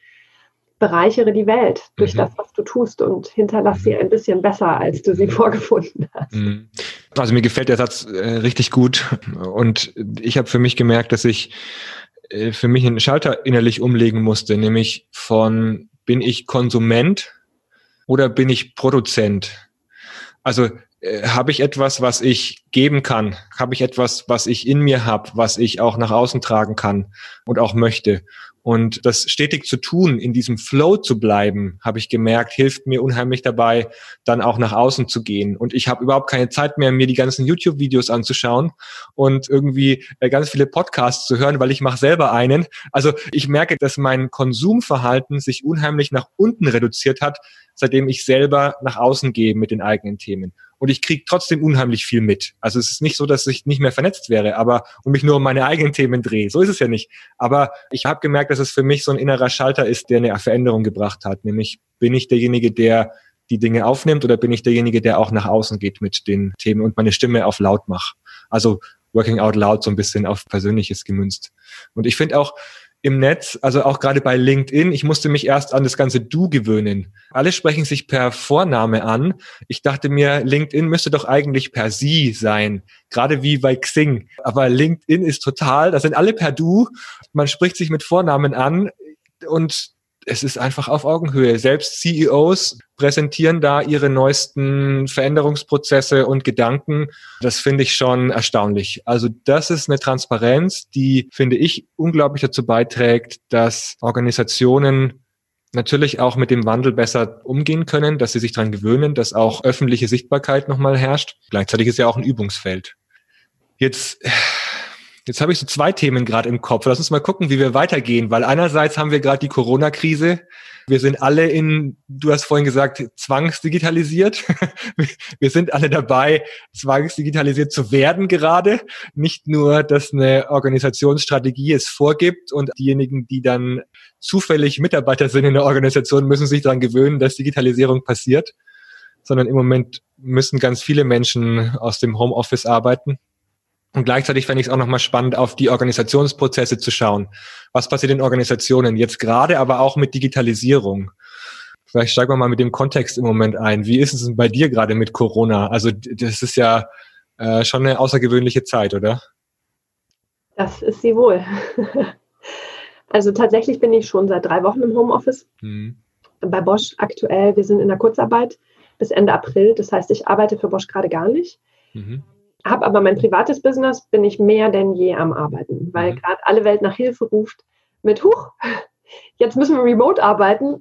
bereichere die Welt durch mhm. das, was du tust und hinterlass sie ein bisschen besser, als du sie vorgefunden hast. Also mir gefällt der Satz äh, richtig gut und ich habe für mich gemerkt, dass ich äh, für mich einen Schalter innerlich umlegen musste, nämlich von bin ich Konsument oder bin ich Produzent? Also äh, habe ich etwas, was ich geben kann? Habe ich etwas, was ich in mir habe, was ich auch nach außen tragen kann und auch möchte? Und das stetig zu tun, in diesem Flow zu bleiben, habe ich gemerkt, hilft mir unheimlich dabei, dann auch nach außen zu gehen. Und ich habe überhaupt keine Zeit mehr, mir die ganzen YouTube-Videos anzuschauen und irgendwie ganz viele Podcasts zu hören, weil ich mache selber einen. Also ich merke, dass mein Konsumverhalten sich unheimlich nach unten reduziert hat, seitdem ich selber nach außen gehe mit den eigenen Themen. Und ich kriege trotzdem unheimlich viel mit. Also es ist nicht so, dass ich nicht mehr vernetzt wäre, aber und mich nur um meine eigenen Themen drehe. So ist es ja nicht. Aber ich habe gemerkt, dass es für mich so ein innerer Schalter ist, der eine Veränderung gebracht hat. Nämlich, bin ich derjenige, der die Dinge aufnimmt oder bin ich derjenige, der auch nach außen geht mit den Themen und meine Stimme auf laut macht? Also Working Out Loud so ein bisschen auf Persönliches gemünzt. Und ich finde auch, im Netz, also auch gerade bei LinkedIn, ich musste mich erst an das ganze Du gewöhnen. Alle sprechen sich per Vorname an. Ich dachte mir, LinkedIn müsste doch eigentlich per Sie sein, gerade wie bei Xing. Aber LinkedIn ist total, da sind alle per Du, man spricht sich mit Vornamen an und es ist einfach auf Augenhöhe. Selbst C E Os präsentieren da ihre neuesten Veränderungsprozesse und Gedanken. Das finde ich schon erstaunlich. Also das ist eine Transparenz, die, finde ich, unglaublich dazu beiträgt, dass Organisationen natürlich auch mit dem Wandel besser umgehen können, dass sie sich daran gewöhnen, dass auch öffentliche Sichtbarkeit nochmal herrscht. Gleichzeitig ist ja auch ein Übungsfeld. Jetzt Jetzt habe ich so zwei Themen gerade im Kopf. Lass uns mal gucken, wie wir weitergehen, weil einerseits haben wir gerade die Corona-Krise. Wir sind alle in, du hast vorhin gesagt, zwangsdigitalisiert. Wir sind alle dabei, zwangsdigitalisiert zu werden gerade. Nicht nur, dass eine Organisationsstrategie es vorgibt und diejenigen, die dann zufällig Mitarbeiter sind in der Organisation, müssen sich daran gewöhnen, dass Digitalisierung passiert, sondern im Moment müssen ganz viele Menschen aus dem Homeoffice arbeiten. Und gleichzeitig fände ich es auch nochmal spannend, auf die Organisationsprozesse zu schauen. Was passiert in Organisationen jetzt gerade, aber auch mit Digitalisierung? Vielleicht steigen wir mal mit dem Kontext im Moment ein. Wie ist es denn bei dir gerade mit Corona? Also das ist ja äh, schon eine außergewöhnliche Zeit, oder? Das ist sie wohl. Also tatsächlich bin ich schon seit drei Wochen im Homeoffice. Mhm. Bei Bosch aktuell, wir sind in der Kurzarbeit bis Ende April. Das heißt, ich arbeite für Bosch gerade gar nicht. Mhm. Habe aber mein privates Business, bin ich mehr denn je am Arbeiten, weil mhm. gerade alle Welt nach Hilfe ruft mit, huch, jetzt müssen wir remote arbeiten.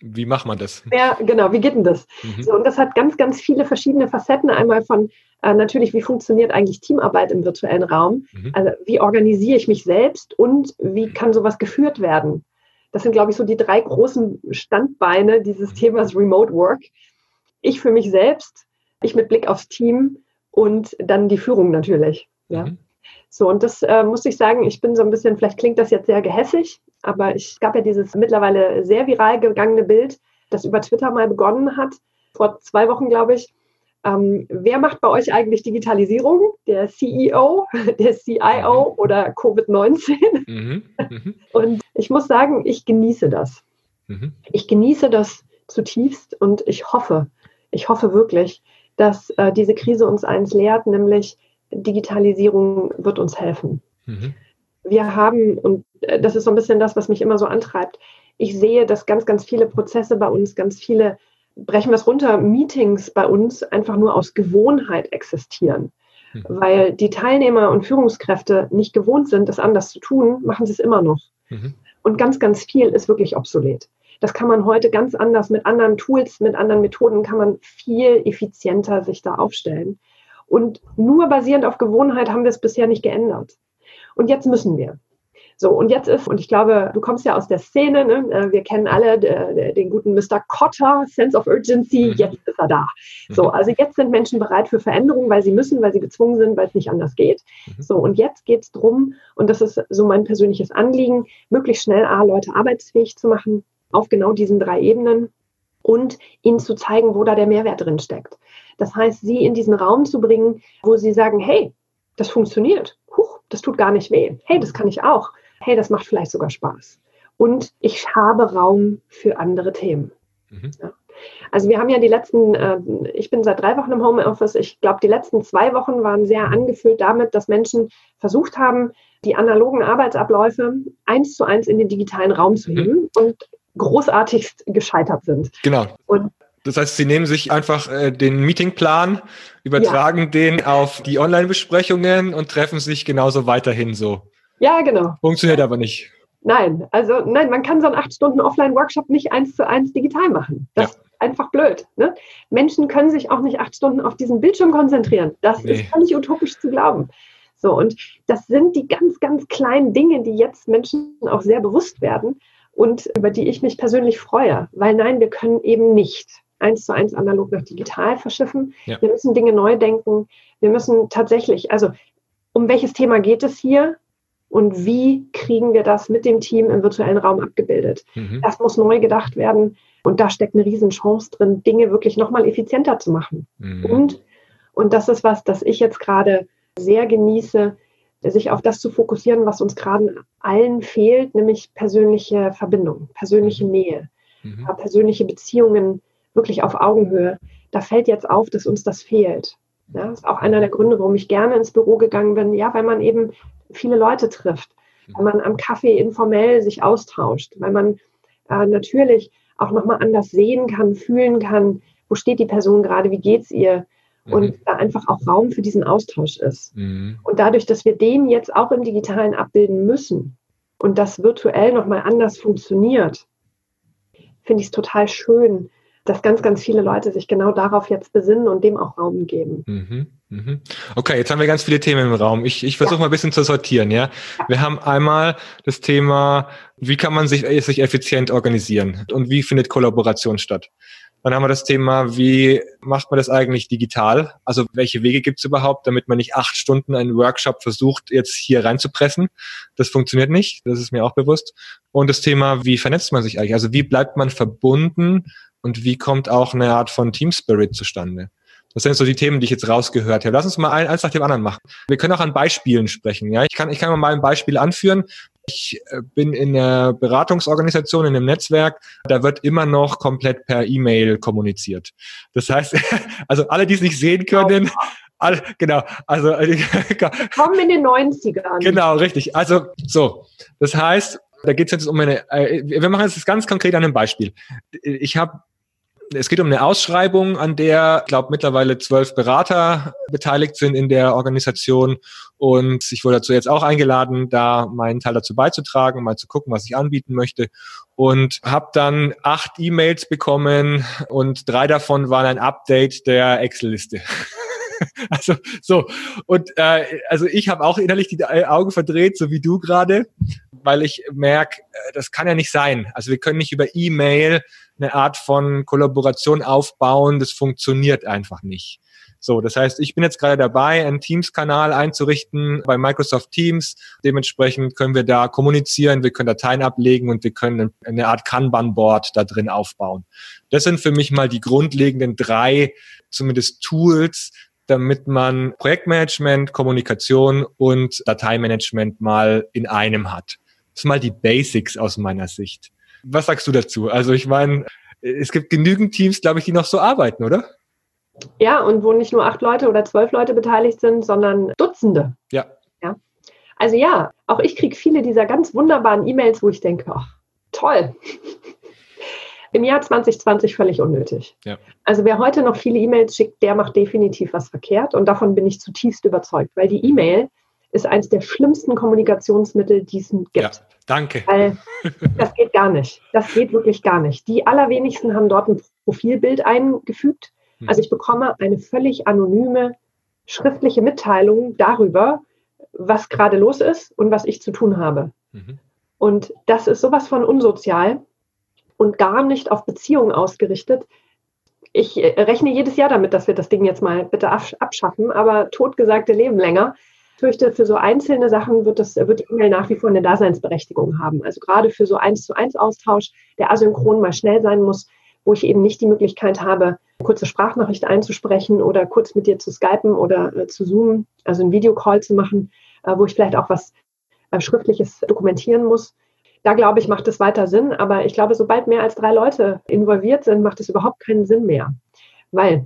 Wie macht man das? Ja, genau, wie geht denn das? Mhm. So, und das hat ganz, ganz viele verschiedene Facetten. Einmal von äh, natürlich, wie funktioniert eigentlich Teamarbeit im virtuellen Raum? Mhm. Also wie organisiere ich mich selbst und wie kann sowas geführt werden? Das sind, glaube ich, so die drei großen Standbeine dieses mhm. Themas Remote Work. Ich für mich selbst, ich mit Blick aufs Team, und dann die Führung natürlich. Ja. Mhm. So, und das äh, muss ich sagen, ich bin so ein bisschen, vielleicht klingt das jetzt sehr gehässig, aber ich gab ja dieses mittlerweile sehr viral gegangene Bild, das über Twitter mal begonnen hat, vor zwei Wochen, glaube ich. Ähm, wer macht bei euch eigentlich Digitalisierung? Der C E O, der C I O mhm. oder Covid neunzehn? Mhm. Mhm. Und ich muss sagen, ich genieße das. Mhm. Ich genieße das zutiefst und ich hoffe, ich hoffe wirklich, dass äh, diese Krise uns eins lehrt, nämlich Digitalisierung wird uns helfen. Mhm. Wir haben, und äh, das ist so ein bisschen das, was mich immer so antreibt, ich sehe, dass ganz, ganz viele Prozesse bei uns, ganz viele, brechen wir es runter, Meetings bei uns einfach nur aus Gewohnheit existieren. Mhm. Weil die Teilnehmer und Führungskräfte nicht gewohnt sind, das anders zu tun, machen sie es immer noch. Mhm. Und ganz, ganz viel ist wirklich obsolet. Das kann man heute ganz anders mit anderen Tools, mit anderen Methoden, kann man viel effizienter sich da aufstellen. Und nur basierend auf Gewohnheit haben wir es bisher nicht geändert. Und jetzt müssen wir. So, und jetzt ist, und ich glaube, du kommst ja aus der Szene, ne? Wir kennen alle den guten Mister Kotter, Sense of Urgency, jetzt ist er da. So, also jetzt sind Menschen bereit für Veränderungen, weil sie müssen, weil sie gezwungen sind, weil es nicht anders geht. So, und jetzt geht es darum, und das ist so mein persönliches Anliegen, möglichst schnell A, Leute arbeitsfähig zu machen, auf genau diesen drei Ebenen und ihnen zu zeigen, wo da der Mehrwert drin steckt. Das heißt, sie in diesen Raum zu bringen, wo sie sagen, hey, das funktioniert, huch, das tut gar nicht weh, hey, das kann ich auch, hey, das macht vielleicht sogar Spaß. Und ich habe Raum für andere Themen. Mhm. Ja. Also wir haben ja die letzten, äh, ich bin seit drei Wochen im Homeoffice, ich glaube, die letzten zwei Wochen waren sehr angefüllt damit, dass Menschen versucht haben, die analogen Arbeitsabläufe eins zu eins in den digitalen Raum zu heben mhm. und großartigst gescheitert sind. Genau. Und das heißt, sie nehmen sich einfach äh, den Meetingplan, übertragen ja. den auf die Online-Besprechungen und treffen sich genauso weiterhin so. Ja, genau. Funktioniert aber nicht. Nein, also nein, man kann so einen acht Stunden Offline-Workshop nicht eins zu eins digital machen. Das ja. ist einfach blöd. Ne? Menschen können sich auch nicht acht Stunden auf diesen Bildschirm konzentrieren. Das nee. ist völlig utopisch zu glauben. So, und das sind die ganz, ganz kleinen Dinge, die jetzt Menschen auch sehr bewusst werden. Und über die ich mich persönlich freue, weil nein, wir können eben nicht eins zu eins analog nach digital verschiffen. Ja. Wir müssen Dinge neu denken. Wir müssen tatsächlich, also um welches Thema geht es hier und wie kriegen wir das mit dem Team im virtuellen Raum abgebildet? Mhm. Das muss neu gedacht werden und da steckt eine riesen Chance drin, Dinge wirklich nochmal effizienter zu machen. Mhm. Und, und das ist was, das ich jetzt gerade sehr genieße, sich auf das zu fokussieren, was uns gerade allen fehlt, nämlich persönliche Verbindung, persönliche Nähe, mhm. persönliche Beziehungen wirklich auf Augenhöhe. Da fällt jetzt auf, dass uns das fehlt. Ja, das ist auch einer der Gründe, warum ich gerne ins Büro gegangen bin. Ja, weil man eben viele Leute trifft, weil man am Kaffee informell sich austauscht, weil man äh, natürlich auch nochmal anders sehen kann, fühlen kann, wo steht die Person gerade, wie geht's ihr? Und da einfach auch Raum für diesen Austausch ist. Mhm. Und dadurch, dass wir den jetzt auch im Digitalen abbilden müssen und das virtuell nochmal anders funktioniert, finde ich es total schön, dass ganz, ganz viele Leute sich genau darauf jetzt besinnen und dem auch Raum geben. Mhm. Okay, jetzt haben wir ganz viele Themen im Raum. Ich, ich versuche mal ein bisschen zu sortieren, ja. Wir haben einmal das Thema, wie kann man sich, sich effizient organisieren und wie findet Kollaboration statt? Dann haben wir das Thema, wie macht man das eigentlich digital? Also welche Wege gibt es überhaupt, damit man nicht acht Stunden einen Workshop versucht, jetzt hier reinzupressen? Das funktioniert nicht, das ist mir auch bewusst. Und das Thema, wie vernetzt man sich eigentlich? Also wie bleibt man verbunden und wie kommt auch eine Art von Team Spirit zustande? Das sind so die Themen, die ich jetzt rausgehört habe. Lass uns mal eins nach dem anderen machen. Wir können auch an Beispielen sprechen. Ja, ich kann, ich kann mal ein Beispiel anführen. Ich bin in einer Beratungsorganisation, in einem Netzwerk, da wird immer noch komplett per E-Mail kommuniziert. Das heißt, also alle, die es nicht sehen können, genau, alle, genau, also kommen in den neunzigern. Genau, richtig. Also so, das heißt, da geht es jetzt um eine, wir machen jetzt das ganz konkret an einem Beispiel. Ich habe Es geht um eine Ausschreibung, an der, ich glaube, mittlerweile zwölf Berater beteiligt sind in der Organisation. Und ich wurde dazu jetzt auch eingeladen, da meinen Teil dazu beizutragen, mal zu gucken, was ich anbieten möchte. Und habe dann acht E-Mails bekommen und drei davon waren ein Update der Excel-Liste. Also so, und äh, also ich habe auch innerlich die Augen verdreht, so wie du gerade, weil ich merke, das kann ja nicht sein. Also wir können nicht über E-Mail eine Art von Kollaboration aufbauen, das funktioniert einfach nicht. So, das heißt, ich bin jetzt gerade dabei, einen Teams-Kanal einzurichten bei Microsoft Teams. Dementsprechend können wir da kommunizieren, wir können Dateien ablegen und wir können eine Art Kanban-Board da drin aufbauen. Das sind für mich mal die grundlegenden drei, zumindest Tools, damit man Projektmanagement, Kommunikation und Dateimanagement mal in einem hat. Das sind mal die Basics aus meiner Sicht. Was sagst du dazu? Also ich meine, es gibt genügend Teams, glaube ich, die noch so arbeiten, oder? Ja, und wo nicht nur acht Leute oder zwölf Leute beteiligt sind, sondern Dutzende. Ja. Ja. Also ja, auch ich kriege viele dieser ganz wunderbaren E-Mails, wo ich denke, ach, toll. Im Jahr zwanzig zwanzig völlig unnötig. Ja. Also wer heute noch viele E-Mails schickt, der macht definitiv was verkehrt. Und davon bin ich zutiefst überzeugt, weil die E-Mail ist eines der schlimmsten Kommunikationsmittel, die es gibt. Ja, danke. Weil das geht gar nicht. Das geht wirklich gar nicht. Die allerwenigsten haben dort ein Profilbild eingefügt. Also ich bekomme eine völlig anonyme schriftliche Mitteilung darüber, was gerade los ist und was ich zu tun habe. Mhm. Und das ist sowas von unsozial und gar nicht auf Beziehungen ausgerichtet. Ich rechne jedes Jahr damit, dass wir das Ding jetzt mal bitte abschaffen, aber totgesagte leben länger. Ich fürchte, für so einzelne Sachen wird, das, wird die E-Mail nach wie vor eine Daseinsberechtigung haben. Also gerade für so eins zu eins Austausch, der asynchron mal schnell sein muss, wo ich eben nicht die Möglichkeit habe, eine kurze Sprachnachricht einzusprechen oder kurz mit dir zu skypen oder äh, zu zoomen, also einen Videocall zu machen, äh, wo ich vielleicht auch was äh, Schriftliches dokumentieren muss. Da glaube ich, macht es weiter Sinn. Aber ich glaube, sobald mehr als drei Leute involviert sind, macht es überhaupt keinen Sinn mehr. Weil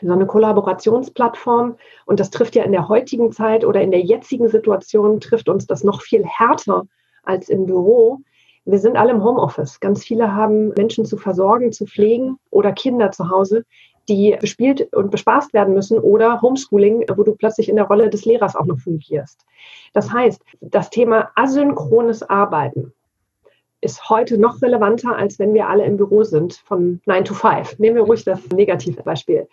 so eine Kollaborationsplattform, und das trifft ja in der heutigen Zeit oder in der jetzigen Situation, trifft uns das noch viel härter als im Büro. Wir sind alle im Homeoffice. Ganz viele haben Menschen zu versorgen, zu pflegen oder Kinder zu Hause, die bespielt und bespaßt werden müssen, oder Homeschooling, wo du plötzlich in der Rolle des Lehrers auch noch fungierst. Das heißt, das Thema asynchrones Arbeiten ist heute noch relevanter, als wenn wir alle im Büro sind von nine to five. Nehmen wir ruhig das Negativbeispiel.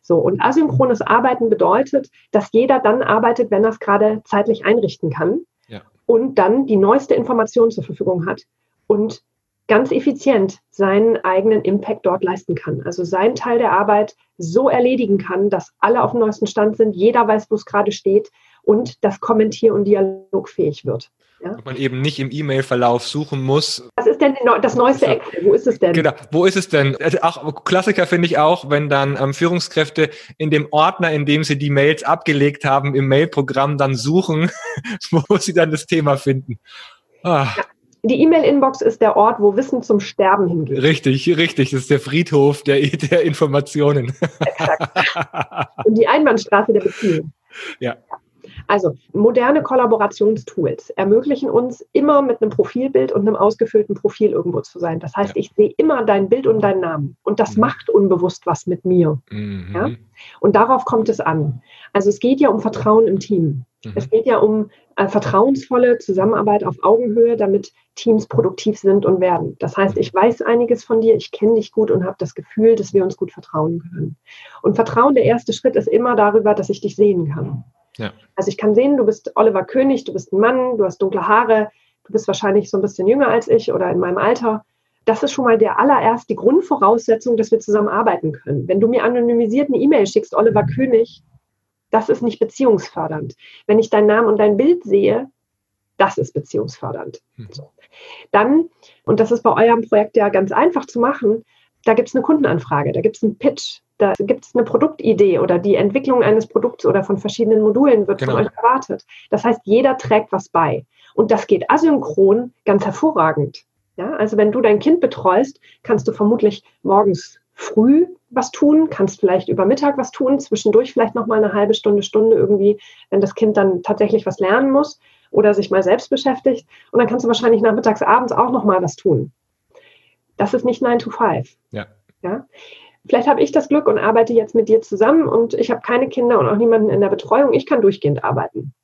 So, und asynchrones Arbeiten bedeutet, dass jeder dann arbeitet, wenn er es gerade zeitlich einrichten kann, ja, und dann die neueste Information zur Verfügung hat und ganz effizient seinen eigenen Impact dort leisten kann. Also seinen Teil der Arbeit so erledigen kann, dass alle auf dem neuesten Stand sind, jeder weiß, wo es gerade steht und das Kommentier- und Dialogfähig wird. Ja. Man eben nicht im E-Mail-Verlauf suchen muss. Was ist denn das neueste Excel? Wo ist es denn? Genau, wo ist es denn? Also auch Klassiker finde ich auch, wenn dann ähm, Führungskräfte in dem Ordner, in dem sie die Mails abgelegt haben, im Mail-Programm dann suchen, wo sie dann das Thema finden. Ah. Ja. Die E-Mail-Inbox ist der Ort, wo Wissen zum Sterben hingeht. Richtig, richtig. Das ist der Friedhof der, der Informationen. Exakt. Und die Einbahnstraße der Beziehung. Ja. Also moderne Kollaborationstools ermöglichen uns, immer mit einem Profilbild und einem ausgefüllten Profil irgendwo zu sein. Das heißt, ja, ich sehe immer dein Bild und deinen Namen. Und das mhm. macht unbewusst was mit mir. Mhm. Ja? Und darauf kommt es an. Also es geht ja um Vertrauen im Team. Mhm. Es geht ja um äh, vertrauensvolle Zusammenarbeit auf Augenhöhe, damit Teams produktiv sind und werden. Das heißt, ich weiß einiges von dir, ich kenne dich gut und habe das Gefühl, dass wir uns gut vertrauen können. Und Vertrauen, der erste Schritt ist immer darüber, dass ich dich sehen kann. Ja. Also ich kann sehen, du bist Oliver König, du bist ein Mann, du hast dunkle Haare, du bist wahrscheinlich so ein bisschen jünger als ich oder in meinem Alter. Das ist schon mal der allererste, die Grundvoraussetzung, dass wir zusammen arbeiten können. Wenn du mir anonymisiert eine E-Mail schickst, Oliver König, das ist nicht beziehungsfördernd. Wenn ich deinen Namen und dein Bild sehe, das ist beziehungsfördernd. Hm. Dann, und das ist bei eurem Projekt ja ganz einfach zu machen, da gibt es eine Kundenanfrage, da gibt es einen Pitch, da gibt es eine Produktidee oder die Entwicklung eines Produkts oder von verschiedenen Modulen wird genau. von euch erwartet. Das heißt, jeder trägt was bei. Und das geht asynchron ganz hervorragend. Ja, also wenn du dein Kind betreust, kannst du vermutlich morgens früh was tun, kannst vielleicht über Mittag was tun, zwischendurch vielleicht nochmal eine halbe Stunde, Stunde irgendwie, wenn das Kind dann tatsächlich was lernen muss oder sich mal selbst beschäftigt. Und dann kannst du wahrscheinlich nachmittags, abends auch nochmal was tun. Das ist nicht nine to five. Ja. Ja? Vielleicht habe ich das Glück und arbeite jetzt mit dir zusammen und ich habe keine Kinder und auch niemanden in der Betreuung. Ich kann durchgehend arbeiten.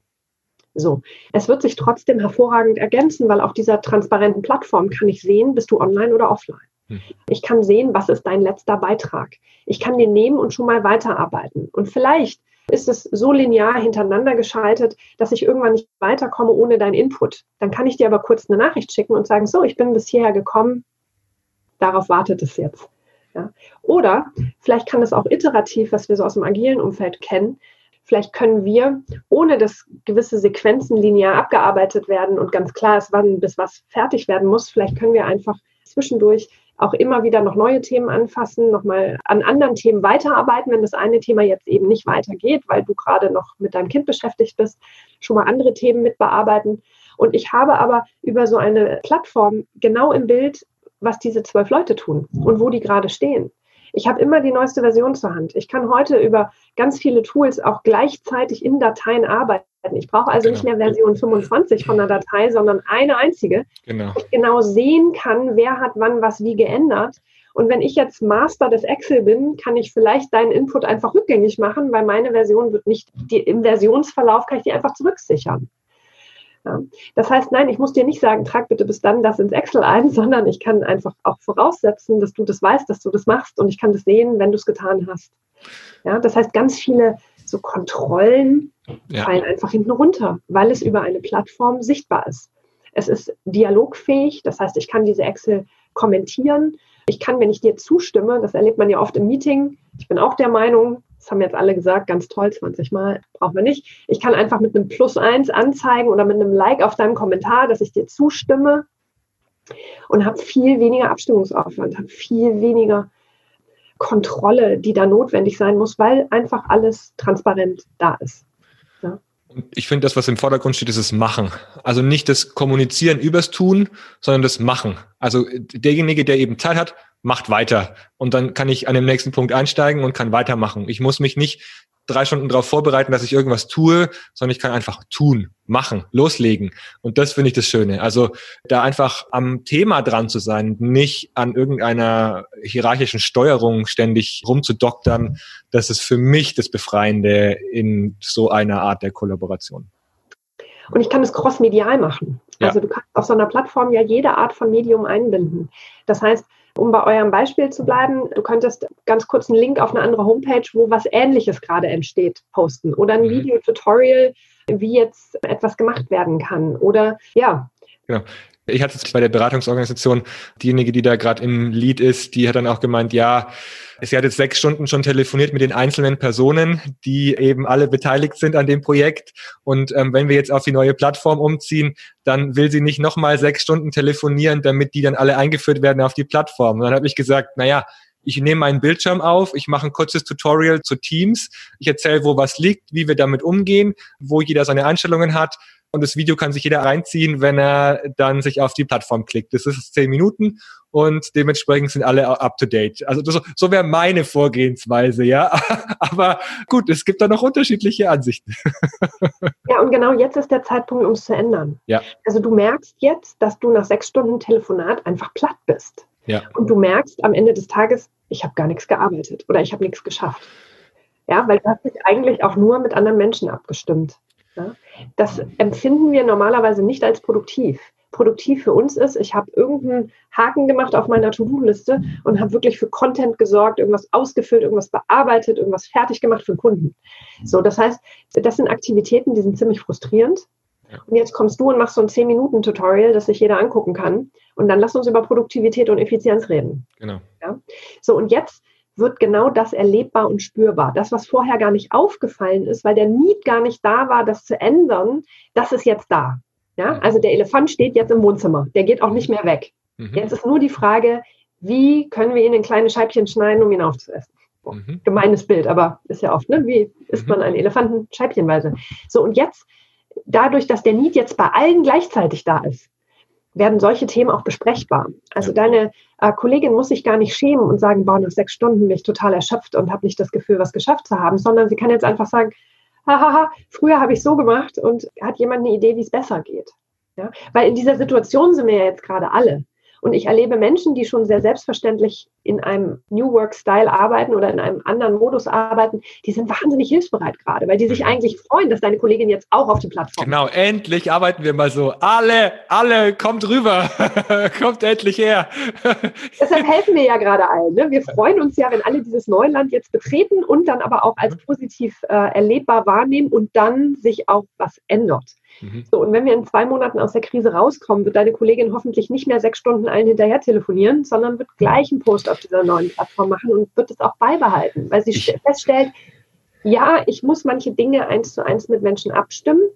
So, es wird sich trotzdem hervorragend ergänzen, weil auf dieser transparenten Plattform kann ich sehen, bist du online oder offline. Hm. Ich kann sehen, was ist dein letzter Beitrag. Ich kann den nehmen und schon mal weiterarbeiten. Und vielleicht ist es so linear hintereinander geschaltet, dass ich irgendwann nicht weiterkomme ohne deinen Input. Dann kann ich dir aber kurz eine Nachricht schicken und sagen, so, ich bin bis hierher gekommen, darauf wartet es jetzt. Ja. Oder vielleicht kann es auch iterativ, was wir so aus dem agilen Umfeld kennen, vielleicht können wir, ohne dass gewisse Sequenzen linear abgearbeitet werden und ganz klar ist, wann bis was fertig werden muss, vielleicht können wir einfach zwischendurch auch immer wieder noch neue Themen anfassen, nochmal an anderen Themen weiterarbeiten, wenn das eine Thema jetzt eben nicht weitergeht, weil du gerade noch mit deinem Kind beschäftigt bist, schon mal andere Themen mit bearbeiten. Und ich habe aber über so eine Plattform genau im Bild, was diese zwölf Leute tun und wo die gerade stehen. Ich habe immer die neueste Version zur Hand. Ich kann heute über ganz viele Tools auch gleichzeitig in Dateien arbeiten. Ich brauche also genau. nicht mehr Version fünfundzwanzig von einer Datei, sondern eine einzige, genau. wo ich genau sehen kann, wer hat wann was wie geändert. Und wenn ich jetzt Master des Excel bin, kann ich vielleicht deinen Input einfach rückgängig machen, weil meine Version wird nicht, die, im Versionsverlauf kann ich die einfach zurücksichern. Ja. Das heißt, nein, ich muss dir nicht sagen, trag bitte bis dann das ins Excel ein, sondern ich kann einfach auch voraussetzen, dass du das weißt, dass du das machst und ich kann das sehen, wenn du es getan hast. Ja, das heißt, ganz viele so Kontrollen ja. fallen einfach hinten runter, weil es über eine Plattform sichtbar ist. Es ist dialogfähig, das heißt, ich kann diese Excel kommentieren. Ich kann, wenn ich dir zustimme, das erlebt man ja oft im Meeting, ich bin auch der Meinung, das haben jetzt alle gesagt, ganz toll, zwanzig Mal, brauchen wir nicht. Ich kann einfach mit einem Plus eins anzeigen oder mit einem Like auf deinem Kommentar, dass ich dir zustimme und habe viel weniger Abstimmungsaufwand, habe viel weniger Kontrolle, die da notwendig sein muss, weil einfach alles transparent da ist. Ja. Ich finde, das, was im Vordergrund steht, ist das Machen. Also nicht das Kommunizieren übers Tun, sondern das Machen. Also derjenige, der eben Zeit hat, macht weiter. Und dann kann ich an dem nächsten Punkt einsteigen und kann weitermachen. Ich muss mich nicht drei Stunden darauf vorbereiten, dass ich irgendwas tue, sondern ich kann einfach tun, machen, loslegen. Und das finde ich das Schöne. Also da einfach am Thema dran zu sein, nicht an irgendeiner hierarchischen Steuerung ständig rumzudoktern, das ist für mich das Befreiende in so einer Art der Kollaboration. Und ich kann es crossmedial machen. Ja. Also du kannst auf so einer Plattform ja jede Art von Medium einbinden. Das heißt, um bei eurem Beispiel zu bleiben, du könntest ganz kurz einen Link auf eine andere Homepage, wo was Ähnliches gerade entsteht, posten. Oder ein Video-Tutorial, wie jetzt etwas gemacht werden kann. Oder, ja. Genau. Ich hatte es bei der Beratungsorganisation, diejenige, die da gerade im Lead ist, die hat dann auch gemeint, ja, sie hat jetzt sechs Stunden schon telefoniert mit den einzelnen Personen, die eben alle beteiligt sind an dem Projekt. Und ähm, wenn wir jetzt auf die neue Plattform umziehen, dann will sie nicht nochmal sechs Stunden telefonieren, damit die dann alle eingeführt werden auf die Plattform. Und dann habe ich gesagt, naja, ich nehme meinen Bildschirm auf, ich mache ein kurzes Tutorial zu Teams, ich erzähle, wo was liegt, wie wir damit umgehen, wo jeder seine Einstellungen hat. Und das Video kann sich jeder reinziehen, wenn er dann sich auf die Plattform klickt. Das ist zehn Minuten und dementsprechend sind alle up to date. Also das, so wäre meine Vorgehensweise, ja. Aber gut, es gibt da noch unterschiedliche Ansichten. Ja, und genau jetzt ist der Zeitpunkt, um es zu ändern. Ja. Also du merkst jetzt, dass du nach sechs Stunden Telefonat einfach platt bist. Ja. Und du merkst am Ende des Tages, ich habe gar nichts gearbeitet oder ich habe nichts geschafft. Ja, weil du hast dich eigentlich auch nur mit anderen Menschen abgestimmt. Das empfinden wir normalerweise nicht als produktiv. Produktiv für uns ist, ich habe irgendeinen Haken gemacht auf meiner To-Do-Liste und habe wirklich für Content gesorgt, irgendwas ausgefüllt, irgendwas bearbeitet, irgendwas fertig gemacht für den Kunden. So, das heißt, das sind Aktivitäten, die sind ziemlich frustrierend. Und jetzt kommst du und machst so ein zehn Minuten Tutorial, das sich jeder angucken kann. Und dann lass uns über Produktivität und Effizienz reden. Genau. Ja? So, und jetzt wird genau das erlebbar und spürbar. Das, was vorher gar nicht aufgefallen ist, weil der Need gar nicht da war, das zu ändern, das ist jetzt da. Ja, also der Elefant steht jetzt im Wohnzimmer, der geht auch nicht mehr weg. Mhm. Jetzt ist nur die Frage, wie können wir ihn in kleine Scheibchen schneiden, um ihn aufzuessen. So. Mhm. Gemeines Bild, aber ist ja oft, ne? Wie isst man einen Elefanten scheibchenweise? So, und jetzt, dadurch, dass der Need jetzt bei allen gleichzeitig da ist, werden solche Themen auch besprechbar. Also deine äh, Kollegin muss sich gar nicht schämen und sagen, boah, nach sechs Stunden bin ich total erschöpft und habe nicht das Gefühl, was geschafft zu haben, sondern sie kann jetzt einfach sagen, hahaha, früher habe ich so gemacht, und hat jemand eine Idee, wie es besser geht. Ja? Weil in dieser Situation sind wir ja jetzt gerade alle. Und ich erlebe Menschen, die schon sehr selbstverständlich in einem New Work-Style arbeiten oder in einem anderen Modus arbeiten, die sind wahnsinnig hilfsbereit gerade, weil die sich eigentlich freuen, dass deine Kollegin jetzt auch auf die Plattform ist. Genau, endlich arbeiten wir mal so. Alle, alle, kommt rüber, kommt endlich her. Deshalb helfen wir ja gerade allen. Ne? Wir freuen uns ja, wenn alle dieses Neuland jetzt betreten und dann aber auch als positiv äh, erlebbar wahrnehmen und dann sich auch was ändert. So, und wenn wir in zwei Monaten aus der Krise rauskommen, wird deine Kollegin hoffentlich nicht mehr sechs Stunden allen hinterher telefonieren, sondern wird gleich einen Post auf dieser neuen Plattform machen und wird es auch beibehalten, weil sie feststellt, ja, ich muss manche Dinge eins zu eins mit Menschen abstimmen,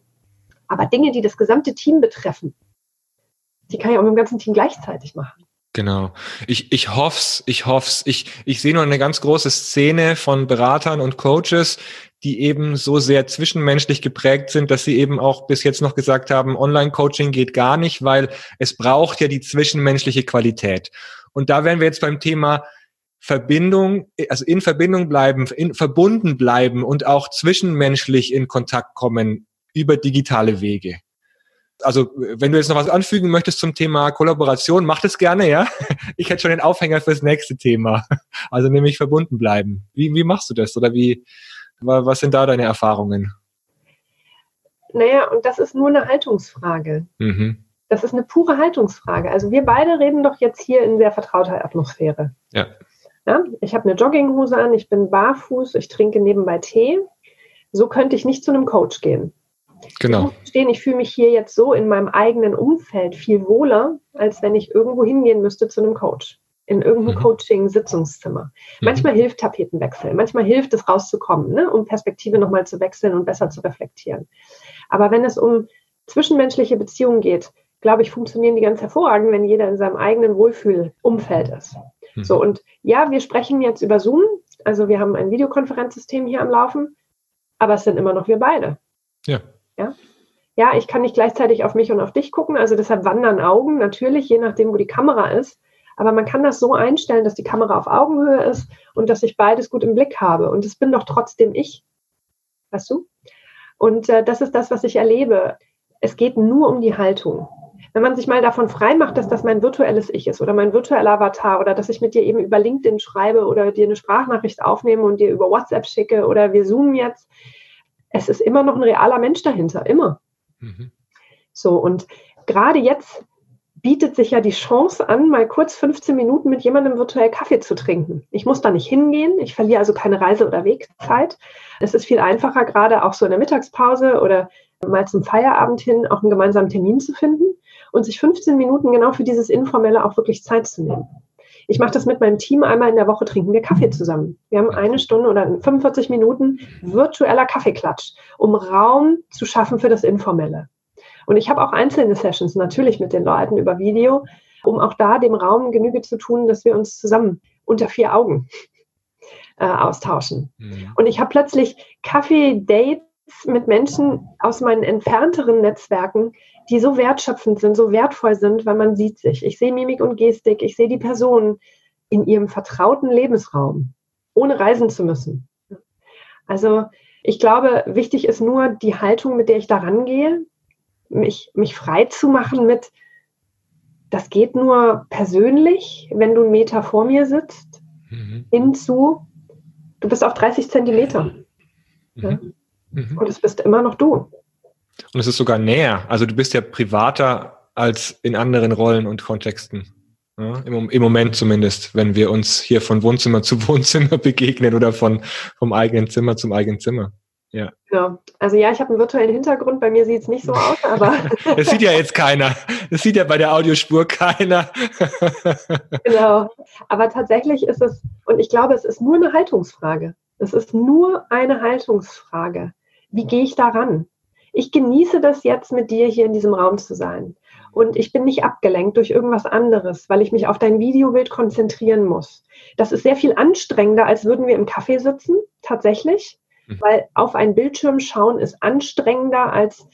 aber Dinge, die das gesamte Team betreffen, die kann ich auch mit dem ganzen Team gleichzeitig machen. Genau. Ich, ich hoff's, ich hoff's. Ich, ich sehe noch eine ganz große Szene von Beratern und Coaches, die eben so sehr zwischenmenschlich geprägt sind, dass sie eben auch bis jetzt noch gesagt haben, Online-Coaching geht gar nicht, weil es braucht ja die zwischenmenschliche Qualität. Und da wären wir jetzt beim Thema Verbindung, also in Verbindung bleiben, in, verbunden bleiben und auch zwischenmenschlich in Kontakt kommen über digitale Wege. Also wenn du jetzt noch was anfügen möchtest zum Thema Kollaboration, mach das gerne, ja? Ich hätte schon den Aufhänger fürs nächste Thema, also nämlich verbunden bleiben. Wie, wie machst du das oder wie... Was sind da deine Erfahrungen? Naja, und das ist nur eine Haltungsfrage. Mhm. Das ist eine pure Haltungsfrage. Also wir beide reden doch jetzt hier in sehr vertrauter Atmosphäre. Ja. Ja, ich habe eine Jogginghose an, ich bin barfuß, ich trinke nebenbei Tee. So könnte ich nicht zu einem Coach gehen. Genau. Ich, ich fühle mich hier jetzt so in meinem eigenen Umfeld viel wohler, als wenn ich irgendwo hingehen müsste zu einem Coach. In irgendeinem mhm. Coaching-Sitzungszimmer. Mhm. Manchmal hilft Tapetenwechsel, manchmal hilft es rauszukommen, ne, um Perspektive nochmal zu wechseln und besser zu reflektieren. Aber wenn es um zwischenmenschliche Beziehungen geht, glaube ich, funktionieren die ganz hervorragend, wenn jeder in seinem eigenen Wohlfühlumfeld ist. Mhm. So, und ja, wir sprechen jetzt über Zoom, also wir haben ein Videokonferenzsystem hier am Laufen, aber es sind immer noch wir beide. Ja. Ja. Ja, ich kann nicht gleichzeitig auf mich und auf dich gucken, also deshalb wandern Augen, natürlich, je nachdem, wo die Kamera ist. Aber man kann das so einstellen, dass die Kamera auf Augenhöhe ist und dass ich beides gut im Blick habe. Und das bin doch trotzdem ich. Weißt du? Und äh, das ist das, was ich erlebe. Es geht nur um die Haltung. Wenn man sich mal davon frei macht, dass das mein virtuelles Ich ist oder mein virtueller Avatar oder dass ich mit dir eben über LinkedIn schreibe oder dir eine Sprachnachricht aufnehme und dir über WhatsApp schicke oder wir zoomen jetzt. Es ist immer noch ein realer Mensch dahinter. Immer. Mhm. So, und gerade jetzt bietet sich ja die Chance an, mal kurz fünfzehn Minuten mit jemandem virtuell Kaffee zu trinken. Ich muss da nicht hingehen, ich verliere also keine Reise- oder Wegzeit. Es ist viel einfacher, gerade auch so in der Mittagspause oder mal zum Feierabend hin, auch einen gemeinsamen Termin zu finden und sich fünfzehn Minuten genau für dieses Informelle auch wirklich Zeit zu nehmen. Ich mache das mit meinem Team, einmal in der Woche trinken wir Kaffee zusammen. Wir haben eine Stunde oder fünfundvierzig Minuten virtueller Kaffeeklatsch, um Raum zu schaffen für das Informelle. Und ich habe auch einzelne Sessions natürlich mit den Leuten über Video, um auch da dem Raum Genüge zu tun, dass wir uns zusammen unter vier Augen äh, austauschen. Mhm. Und ich habe plötzlich Kaffee-Dates mit Menschen aus meinen entfernteren Netzwerken, die so wertschöpfend sind, so wertvoll sind, weil man sieht sich. Ich sehe Mimik und Gestik, ich sehe die Person in ihrem vertrauten Lebensraum, ohne reisen zu müssen. Also ich glaube, wichtig ist nur die Haltung, mit der ich da rangehe, Mich, mich frei zu machen mit, das geht nur persönlich, wenn du einen Meter vor mir sitzt, mhm. hinzu, du bist auf dreißig Zentimeter. Mhm. Ja? Mhm. Und es bist immer noch du. Und es ist sogar näher. Also du bist ja privater als in anderen Rollen und Kontexten. Ja, im, im Moment zumindest, wenn wir uns hier von Wohnzimmer zu Wohnzimmer begegnen oder von vom eigenen Zimmer zum eigenen Zimmer. Ja. Genau. Also ja, ich habe einen virtuellen Hintergrund, bei mir sieht es nicht so aus, aber... Das sieht ja jetzt keiner. Das sieht ja bei der Audiospur keiner. Genau. Aber tatsächlich ist es, und ich glaube, es ist nur eine Haltungsfrage. Es ist nur eine Haltungsfrage. Wie gehe ich da ran? Ich genieße das jetzt, mit dir hier in diesem Raum zu sein. Und ich bin nicht abgelenkt durch irgendwas anderes, weil ich mich auf dein Videobild konzentrieren muss. Das ist sehr viel anstrengender, als würden wir im Café sitzen, tatsächlich. Mhm. Weil auf einen Bildschirm schauen ist anstrengender als,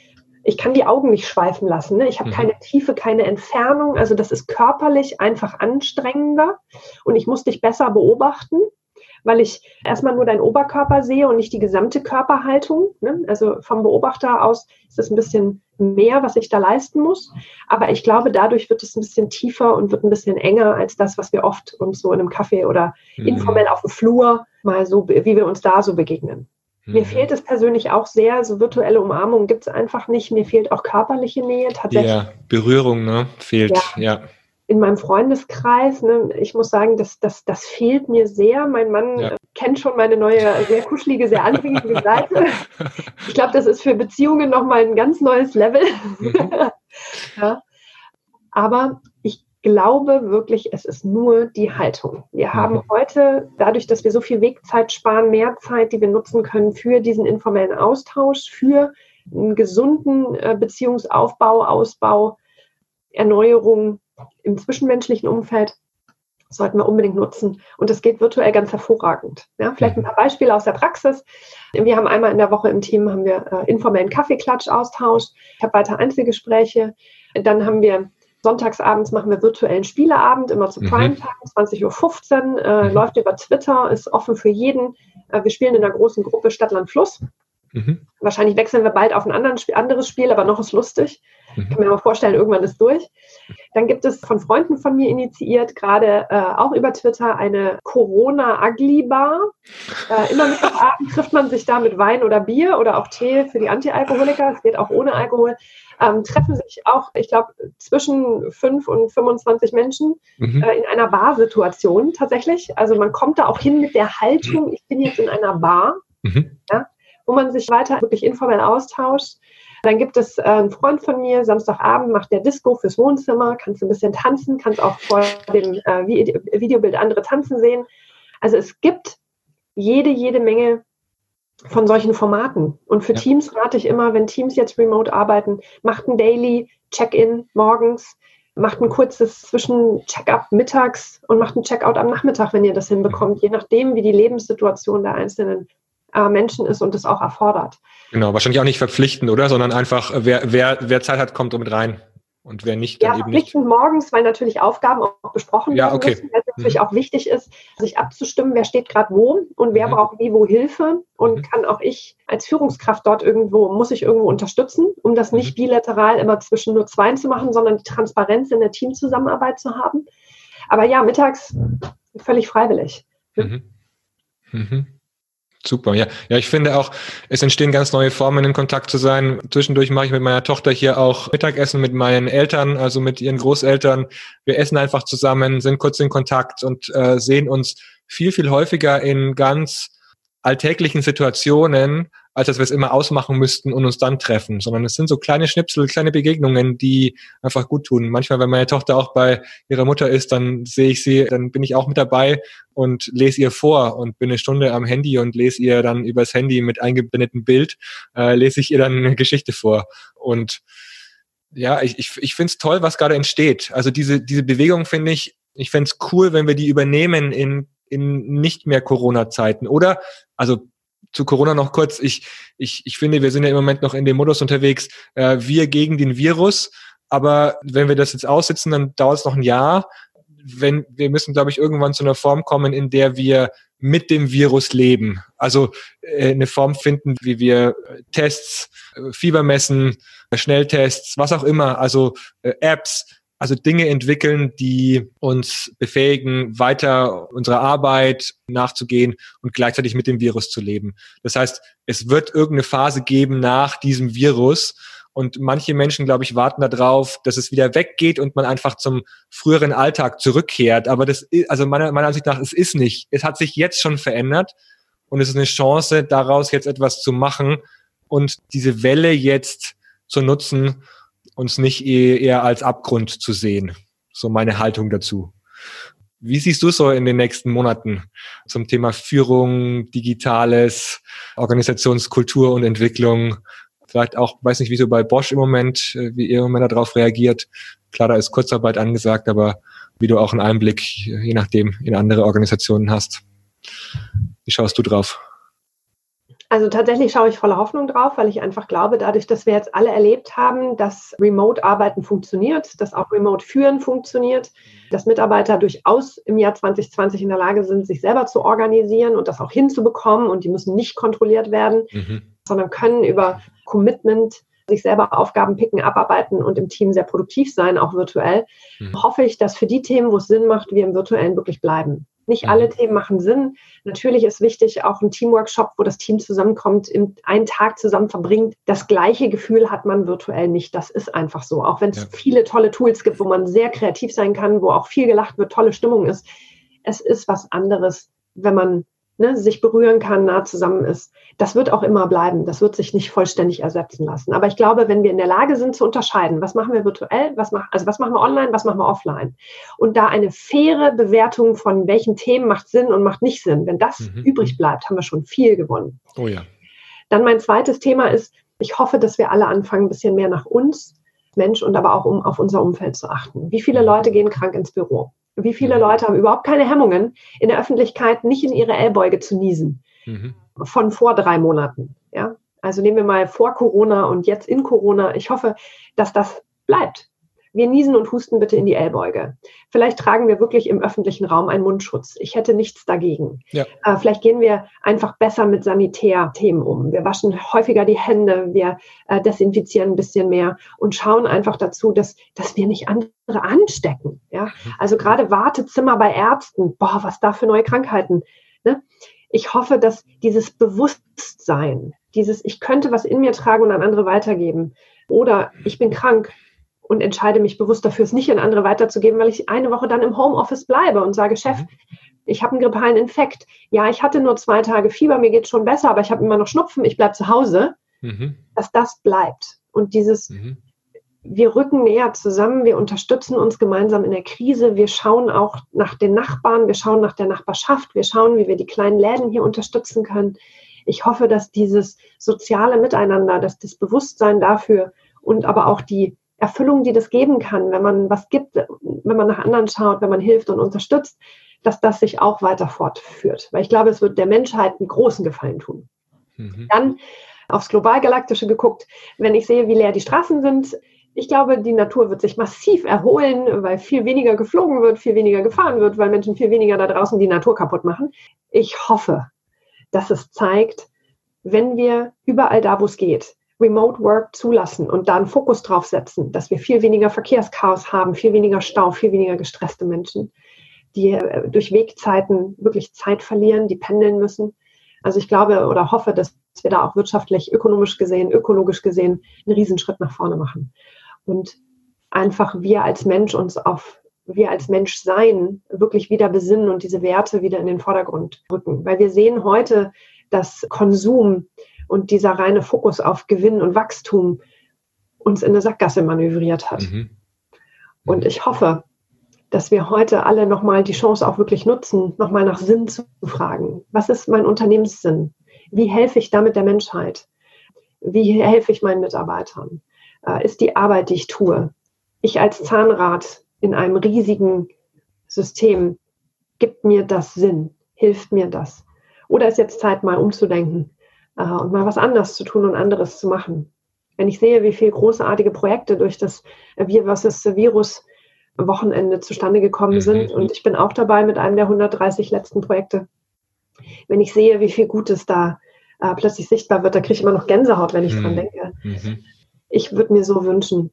ich kann die Augen nicht schweifen lassen, ne? Ich habe mhm. keine Tiefe, keine Entfernung. Also das ist körperlich einfach anstrengender. Und ich muss dich besser beobachten, weil ich erstmal nur deinen Oberkörper sehe und nicht die gesamte Körperhaltung. Ne? Also vom Beobachter aus ist es ein bisschen mehr, was ich da leisten muss. Aber ich glaube, dadurch wird es ein bisschen tiefer und wird ein bisschen enger als das, was wir oft uns so in einem Café oder mhm. informell auf dem Flur mal so, wie wir uns da so begegnen. Mhm. Mir fehlt es persönlich auch sehr, so virtuelle Umarmungen gibt es einfach nicht. Mir fehlt auch körperliche Nähe tatsächlich. Ja, Berührung, ne? Fehlt, ja. ja. In meinem Freundeskreis, ne, ich muss sagen, das, das, das fehlt mir sehr. Mein Mann ja. kennt schon meine neue, sehr kuschelige, sehr anregende Seite. Ich glaube, das ist für Beziehungen nochmal ein ganz neues Level. Mhm. ja. Aber ich glaube wirklich, es ist nur die Haltung. Wir mhm. haben heute, dadurch, dass wir so viel Wegzeit sparen, mehr Zeit, die wir nutzen können für diesen informellen Austausch, für einen gesunden Beziehungsaufbau, Ausbau, Erneuerung, im zwischenmenschlichen Umfeld sollten wir unbedingt nutzen. Und das geht virtuell ganz hervorragend. Ja, vielleicht ein paar Beispiele aus der Praxis. Wir haben einmal in der Woche im Team haben wir äh, informellen Kaffeeklatsch-Austausch. Ich habe weiter Einzelgespräche. Dann haben wir sonntagsabends machen wir virtuellen Spieleabend, immer zu Primetime, mhm. zwanzig Uhr fünfzehn. Äh, mhm. Läuft über Twitter, ist offen für jeden. Äh, wir spielen in einer großen Gruppe Stadt, Land, Fluss. Mhm. Wahrscheinlich wechseln wir bald auf ein anderen, anderes Spiel, aber noch ist lustig. Mhm. Kann mir mal vorstellen, irgendwann ist durch. Dann gibt es von Freunden von mir initiiert, gerade äh, auch über Twitter, eine Corona-Agli-Bar. Äh, immer mit Abend trifft man sich da mit Wein oder Bier oder auch Tee für die Antialkoholiker. Es geht auch ohne Alkohol. Ähm, treffen sich auch, ich glaube, zwischen fünf und fünfundzwanzig Menschen mhm. äh, in einer Bar-Situation tatsächlich. Also man kommt da auch hin mit der Haltung, ich bin jetzt in einer Bar. Mhm. Ja, wo man sich weiter wirklich informell austauscht. Dann gibt es äh, einen Freund von mir, Samstagabend macht der Disco fürs Wohnzimmer, kannst ein bisschen tanzen, kannst auch vor dem äh, Vide- Videobild andere tanzen sehen. Also es gibt jede, jede Menge von solchen Formaten. Und für ja. Teams rate ich immer, wenn Teams jetzt remote arbeiten, macht ein Daily Check-in morgens, macht ein kurzes Zwischen-Check-up mittags und macht ein Check-out am Nachmittag, wenn ihr das hinbekommt, je nachdem, wie die Lebenssituation der Einzelnen Menschen ist und das auch erfordert. Genau, wahrscheinlich auch nicht verpflichtend, oder? Sondern einfach, wer, wer, wer Zeit hat, kommt mit rein. Und wer nicht, dann ja, eben nicht. Ja, verpflichtend morgens, weil natürlich Aufgaben auch besprochen ja, werden okay. müssen, weil es natürlich mhm. auch wichtig ist, sich abzustimmen, wer steht gerade wo und wer mhm. braucht wie wo Hilfe und mhm. kann auch ich als Führungskraft dort irgendwo, muss ich irgendwo unterstützen, um das nicht mhm. bilateral immer zwischen nur zweien zu machen, sondern die Transparenz in der Teamzusammenarbeit zu haben. Aber ja, mittags völlig freiwillig. Mhm. Mhm. Super, ja. Ja, ich finde auch, es entstehen ganz neue Formen, in Kontakt zu sein. Zwischendurch mache ich mit meiner Tochter hier auch Mittagessen mit meinen Eltern, also mit ihren Großeltern. Wir essen einfach zusammen, sind kurz in Kontakt und äh, sehen uns viel, viel häufiger in ganz alltäglichen Situationen, als dass wir es immer ausmachen müssten und uns dann treffen, sondern es sind so kleine Schnipsel, kleine Begegnungen, die einfach gut tun. Manchmal, wenn meine Tochter auch bei ihrer Mutter ist, dann sehe ich sie, dann bin ich auch mit dabei und lese ihr vor und bin eine Stunde am Handy und lese ihr dann übers Handy mit eingeblendetem Bild, äh, lese ich ihr dann eine Geschichte vor. Und ja, ich, ich, ich finde es toll, was gerade entsteht. Also diese, diese Bewegung finde ich, ich fände es cool, wenn wir die übernehmen in in nicht mehr Corona-Zeiten, oder? Also zu Corona noch kurz, ich ich ich finde, wir sind ja im Moment noch in dem Modus unterwegs, äh, wir gegen den Virus, aber wenn wir das jetzt aussitzen, dann dauert es noch ein Jahr. Wenn wir müssen, glaube ich, irgendwann zu einer Form kommen, in der wir mit dem Virus leben. Also äh, eine Form finden, wie wir Tests, äh, Fieber messen, Schnelltests, was auch immer, also äh, Apps, Also Dinge entwickeln, die uns befähigen, weiter unserer Arbeit nachzugehen und gleichzeitig mit dem Virus zu leben. Das heißt, es wird irgendeine Phase geben nach diesem Virus. Und manche Menschen, glaube ich, warten darauf, dass es wieder weggeht und man einfach zum früheren Alltag zurückkehrt. Aber das, also meiner, meiner Ansicht nach, es ist nicht. Es hat sich jetzt schon verändert und es ist eine Chance, daraus jetzt etwas zu machen und diese Welle jetzt zu nutzen, uns nicht eher als Abgrund zu sehen. So meine Haltung dazu. Wie siehst du es so in den nächsten Monaten zum Thema Führung, Digitales, Organisationskultur und Entwicklung? Vielleicht auch, weiß nicht, wieso bei Bosch im Moment, wie ihr im Moment darauf reagiert. Klar, da ist Kurzarbeit angesagt, aber wie du auch einen Einblick, je nachdem, in andere Organisationen hast. Wie schaust du drauf? Also tatsächlich schaue ich voller Hoffnung drauf, weil ich einfach glaube, dadurch, dass wir jetzt alle erlebt haben, dass Remote-Arbeiten funktioniert, dass auch Remote-Führen funktioniert, dass Mitarbeiter durchaus im Jahr zwanzig zwanzig in der Lage sind, sich selber zu organisieren und das auch hinzubekommen und die müssen nicht kontrolliert werden, mhm. sondern können über Commitment sich selber Aufgaben picken, abarbeiten und im Team sehr produktiv sein, auch virtuell, mhm. hoffe ich, dass für die Themen, wo es Sinn macht, wir im Virtuellen wirklich bleiben. Nicht alle Themen machen Sinn. Natürlich ist wichtig, auch ein Teamworkshop, wo das Team zusammenkommt, einen Tag zusammen verbringt. Das gleiche Gefühl hat man virtuell nicht. Das ist einfach so. Auch wenn es ja. viele tolle Tools gibt, wo man sehr kreativ sein kann, wo auch viel gelacht wird, tolle Stimmung ist. Es ist was anderes, wenn man ne, sich berühren kann, nah zusammen ist. Das wird auch immer bleiben. Das wird sich nicht vollständig ersetzen lassen. Aber ich glaube, wenn wir in der Lage sind zu unterscheiden, was machen wir virtuell, was mach, also was machen wir online, was machen wir offline? Und da eine faire Bewertung von welchen Themen macht Sinn und macht nicht Sinn. Wenn das mhm. übrig bleibt, haben wir schon viel gewonnen. Oh ja. Dann mein zweites Thema ist, ich hoffe, dass wir alle anfangen, ein bisschen mehr nach uns, Mensch, und aber auch um auf unser Umfeld zu achten. Wie viele Leute gehen krank ins Büro? Wie viele Leute haben überhaupt keine Hemmungen, in der Öffentlichkeit nicht in ihre Ellbeuge zu niesen? Mhm. Von vor drei Monaten. Ja? Also nehmen wir mal vor Corona und jetzt in Corona. Ich hoffe, dass das bleibt. Wir niesen und husten bitte in die Ellbeuge. Vielleicht tragen wir wirklich im öffentlichen Raum einen Mundschutz. Ich hätte nichts dagegen. Ja. Äh, vielleicht gehen wir einfach besser mit Sanitärthemen um. Wir waschen häufiger die Hände, wir äh, desinfizieren ein bisschen mehr und schauen einfach dazu, dass, dass wir nicht andere anstecken. Ja? Mhm. Also gerade Wartezimmer bei Ärzten, boah, was da für neue Krankheiten. Ne? Ich hoffe, dass dieses Bewusstsein, dieses ich könnte was in mir tragen und an andere weitergeben oder ich bin krank, und entscheide mich bewusst dafür, es nicht an andere weiterzugeben, weil ich eine Woche dann im Homeoffice bleibe und sage, Chef, ich habe einen grippalen Infekt. Ja, ich hatte nur zwei Tage Fieber, mir geht es schon besser, aber ich habe immer noch Schnupfen, ich bleibe zu Hause. Mhm. Dass das bleibt. Und dieses, mhm. wir rücken näher zusammen, wir unterstützen uns gemeinsam in der Krise, wir schauen auch nach den Nachbarn, wir schauen nach der Nachbarschaft, wir schauen, wie wir die kleinen Läden hier unterstützen können. Ich hoffe, dass dieses soziale Miteinander, dass das Bewusstsein dafür und aber auch die Erfüllung, die das geben kann, wenn man was gibt, wenn man nach anderen schaut, wenn man hilft und unterstützt, dass das sich auch weiter fortführt. Weil ich glaube, es wird der Menschheit einen großen Gefallen tun. Mhm. Dann aufs Globalgalaktische geguckt, wenn ich sehe, wie leer die Straßen sind, ich glaube, die Natur wird sich massiv erholen, weil viel weniger geflogen wird, viel weniger gefahren wird, weil Menschen viel weniger da draußen die Natur kaputt machen. Ich hoffe, dass es zeigt, wenn wir überall da, wo es geht, Remote Work zulassen und da einen Fokus drauf setzen, dass wir viel weniger Verkehrschaos haben, viel weniger Stau, viel weniger gestresste Menschen, die durch Wegzeiten wirklich Zeit verlieren, die pendeln müssen. Also ich glaube oder hoffe, dass wir da auch wirtschaftlich, ökonomisch gesehen, ökologisch gesehen einen Riesenschritt nach vorne machen. Und einfach wir als Mensch uns auf, wir als Menschsein wirklich wieder besinnen und diese Werte wieder in den Vordergrund rücken. Weil wir sehen heute, dass Konsum und dieser reine Fokus auf Gewinn und Wachstum uns in eine Sackgasse manövriert hat. Mhm. Und ich hoffe, dass wir heute alle nochmal die Chance auch wirklich nutzen, nochmal nach Sinn zu fragen. Was ist mein Unternehmenssinn? Wie helfe ich damit der Menschheit? Wie helfe ich meinen Mitarbeitern? Ist die Arbeit, die ich tue? Ich als Zahnrad in einem riesigen System, gibt mir das Sinn? Hilft mir das? Oder ist jetzt Zeit, mal umzudenken? Und mal was anderes zu tun und anderes zu machen. Wenn ich sehe, wie viele großartige Projekte durch das Virus-Wochenende zustande gekommen sind, und ich bin auch dabei mit einem der hundertdreißig letzten Projekte, wenn ich sehe, wie viel Gutes da äh, plötzlich sichtbar wird, da kriege ich immer noch Gänsehaut, wenn ich dran denke. Ich würde mir so wünschen,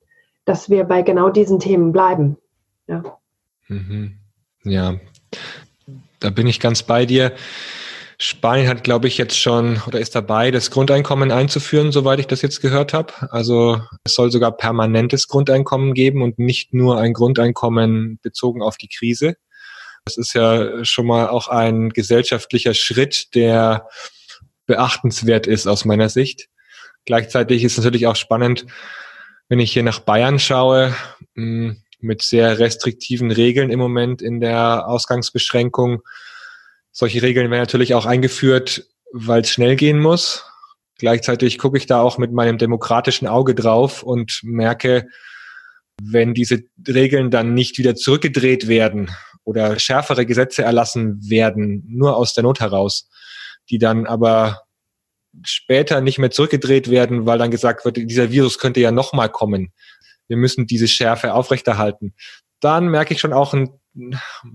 dass wir bei genau diesen Themen bleiben. Ja, mhm. Ja. Da bin ich ganz bei dir. Spanien hat, glaube ich, jetzt schon oder ist dabei, das Grundeinkommen einzuführen, soweit ich das jetzt gehört habe. Also es soll sogar permanentes Grundeinkommen geben und nicht nur ein Grundeinkommen bezogen auf die Krise. Das ist ja schon mal auch ein gesellschaftlicher Schritt, der beachtenswert ist aus meiner Sicht. Gleichzeitig ist natürlich auch spannend, wenn ich hier nach Bayern schaue, mit sehr restriktiven Regeln im Moment in der Ausgangsbeschränkung. Solche Regeln werden natürlich auch eingeführt, weil es schnell gehen muss. Gleichzeitig gucke ich da auch mit meinem demokratischen Auge drauf und merke, wenn diese Regeln dann nicht wieder zurückgedreht werden oder schärfere Gesetze erlassen werden, nur aus der Not heraus, die dann aber später nicht mehr zurückgedreht werden, weil dann gesagt wird, dieser Virus könnte ja nochmal kommen. Wir müssen diese Schärfe aufrechterhalten. Dann merke ich schon auch ein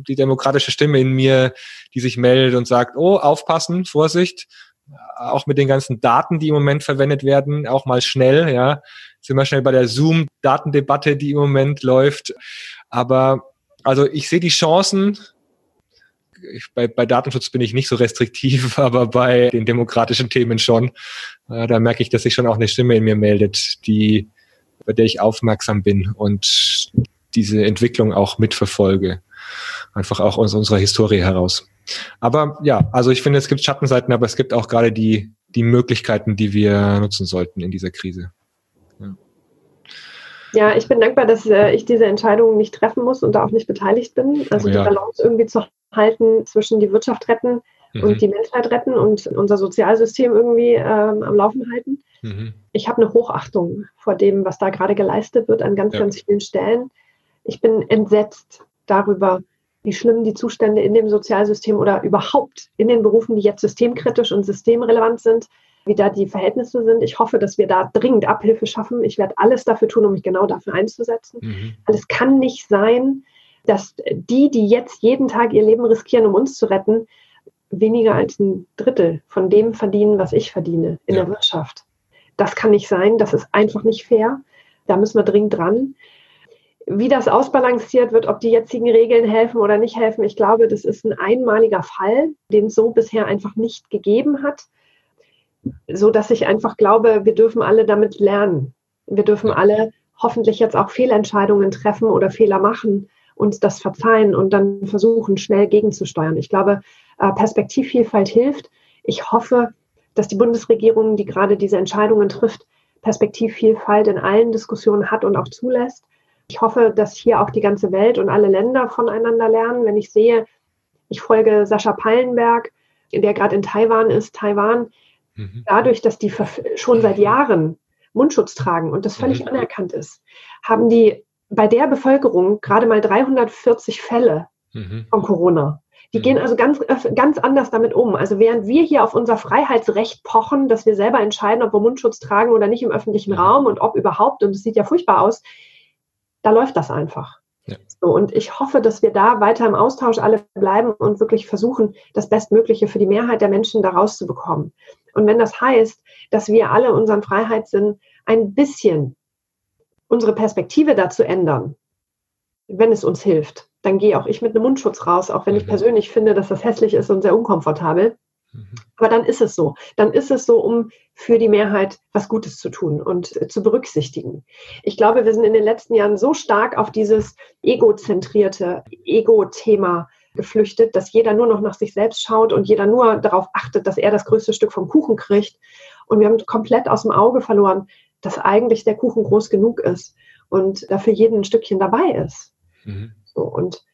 die demokratische Stimme in mir, die sich meldet und sagt, oh, aufpassen, Vorsicht, auch mit den ganzen Daten, die im Moment verwendet werden, auch mal schnell, ja, sind wir schnell bei der Zoom-Datendebatte, die im Moment läuft, aber also ich sehe die Chancen, ich, bei, bei Datenschutz bin ich nicht so restriktiv, aber bei den demokratischen Themen schon, äh, da merke ich, dass sich schon auch eine Stimme in mir meldet, die, bei der ich aufmerksam bin und diese Entwicklung auch mitverfolge. Einfach auch aus unserer Historie heraus. Aber ja, also ich finde, es gibt Schattenseiten, aber es gibt auch gerade die, die Möglichkeiten, die wir nutzen sollten in dieser Krise. Ja, ja, ich bin dankbar, dass äh, ich diese Entscheidungen nicht treffen muss und da auch nicht beteiligt bin. Also oh, ja. Die Balance irgendwie zu halten zwischen die Wirtschaft retten mhm. und die Menschheit retten und unser Sozialsystem irgendwie ähm, am Laufen halten. Mhm. Ich habe eine Hochachtung vor dem, was da gerade geleistet wird an ganz, ja. ganz vielen Stellen. Ich bin entsetzt darüber, wie schlimm die Zustände in dem Sozialsystem oder überhaupt in den Berufen, die jetzt systemkritisch und systemrelevant sind, wie da die Verhältnisse sind. Ich hoffe, dass wir da dringend Abhilfe schaffen. Ich werde alles dafür tun, um mich genau dafür einzusetzen. Mhm. Weil es kann nicht sein, dass die, die jetzt jeden Tag ihr Leben riskieren, um uns zu retten, weniger als ein Drittel von dem verdienen, was ich verdiene in ja. der Wirtschaft. Das kann nicht sein. Das ist einfach nicht fair. Da müssen wir dringend dran. Wie das ausbalanciert wird, ob die jetzigen Regeln helfen oder nicht helfen, ich glaube, das ist ein einmaliger Fall, den es so bisher einfach nicht gegeben hat, so dass ich einfach glaube, wir dürfen alle damit lernen. Wir dürfen alle hoffentlich jetzt auch Fehlentscheidungen treffen oder Fehler machen, uns das verzeihen und dann versuchen, schnell gegenzusteuern. Ich glaube, Perspektivvielfalt hilft. Ich hoffe, dass die Bundesregierung, die gerade diese Entscheidungen trifft, Perspektivvielfalt in allen Diskussionen hat und auch zulässt. Ich hoffe, dass hier auch die ganze Welt und alle Länder voneinander lernen. Wenn ich sehe, ich folge Sascha Pallenberg, der gerade in Taiwan ist, Taiwan, mhm. dadurch, dass die schon seit Jahren Mundschutz tragen und das völlig mhm. anerkannt ist, haben die bei der Bevölkerung gerade mal dreihundertvierzig Fälle mhm. von Corona. Die mhm. gehen also ganz, ganz anders damit um. Also während wir hier auf unser Freiheitsrecht pochen, dass wir selber entscheiden, ob wir Mundschutz tragen oder nicht im öffentlichen Raum und ob überhaupt, und es sieht ja furchtbar aus, da läuft das einfach. Ja. So, und ich hoffe, dass wir da weiter im Austausch alle bleiben und wirklich versuchen, das Bestmögliche für die Mehrheit der Menschen da rauszubekommen. Und wenn das heißt, dass wir alle unseren Freiheitssinn ein bisschen unsere Perspektive dazu ändern, wenn es uns hilft, dann gehe auch ich mit einem Mundschutz raus, auch wenn mhm. ich persönlich finde, dass das hässlich ist und sehr unkomfortabel. Mhm. Aber dann ist es so. Dann ist es so, um für die Mehrheit was Gutes zu tun und äh, zu berücksichtigen. Ich glaube, wir sind in den letzten Jahren so stark auf dieses egozentrierte Ego-Thema geflüchtet, dass jeder nur noch nach sich selbst schaut und jeder nur darauf achtet, dass er das größte Stück vom Kuchen kriegt. Und wir haben komplett aus dem Auge verloren, dass eigentlich der Kuchen groß genug ist und dafür jeden ein Stückchen dabei ist. Mhm. So, und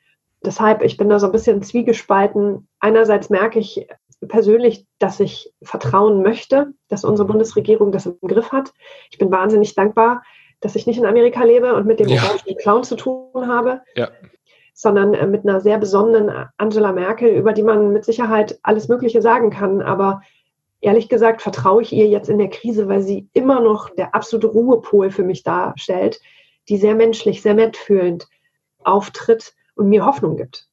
deshalb, ich bin da so ein bisschen zwiegespalten. Einerseits merke ich persönlich, dass ich vertrauen möchte, dass unsere Bundesregierung das im Griff hat. Ich bin wahnsinnig dankbar, dass ich nicht in Amerika lebe und mit dem ja. Clown zu tun habe, ja. sondern mit einer sehr besonnenen Angela Merkel, über die man mit Sicherheit alles Mögliche sagen kann. Aber ehrlich gesagt vertraue ich ihr jetzt in der Krise, weil sie immer noch der absolute Ruhepol für mich darstellt, die sehr menschlich, sehr mitfühlend auftritt und mir Hoffnung gibt.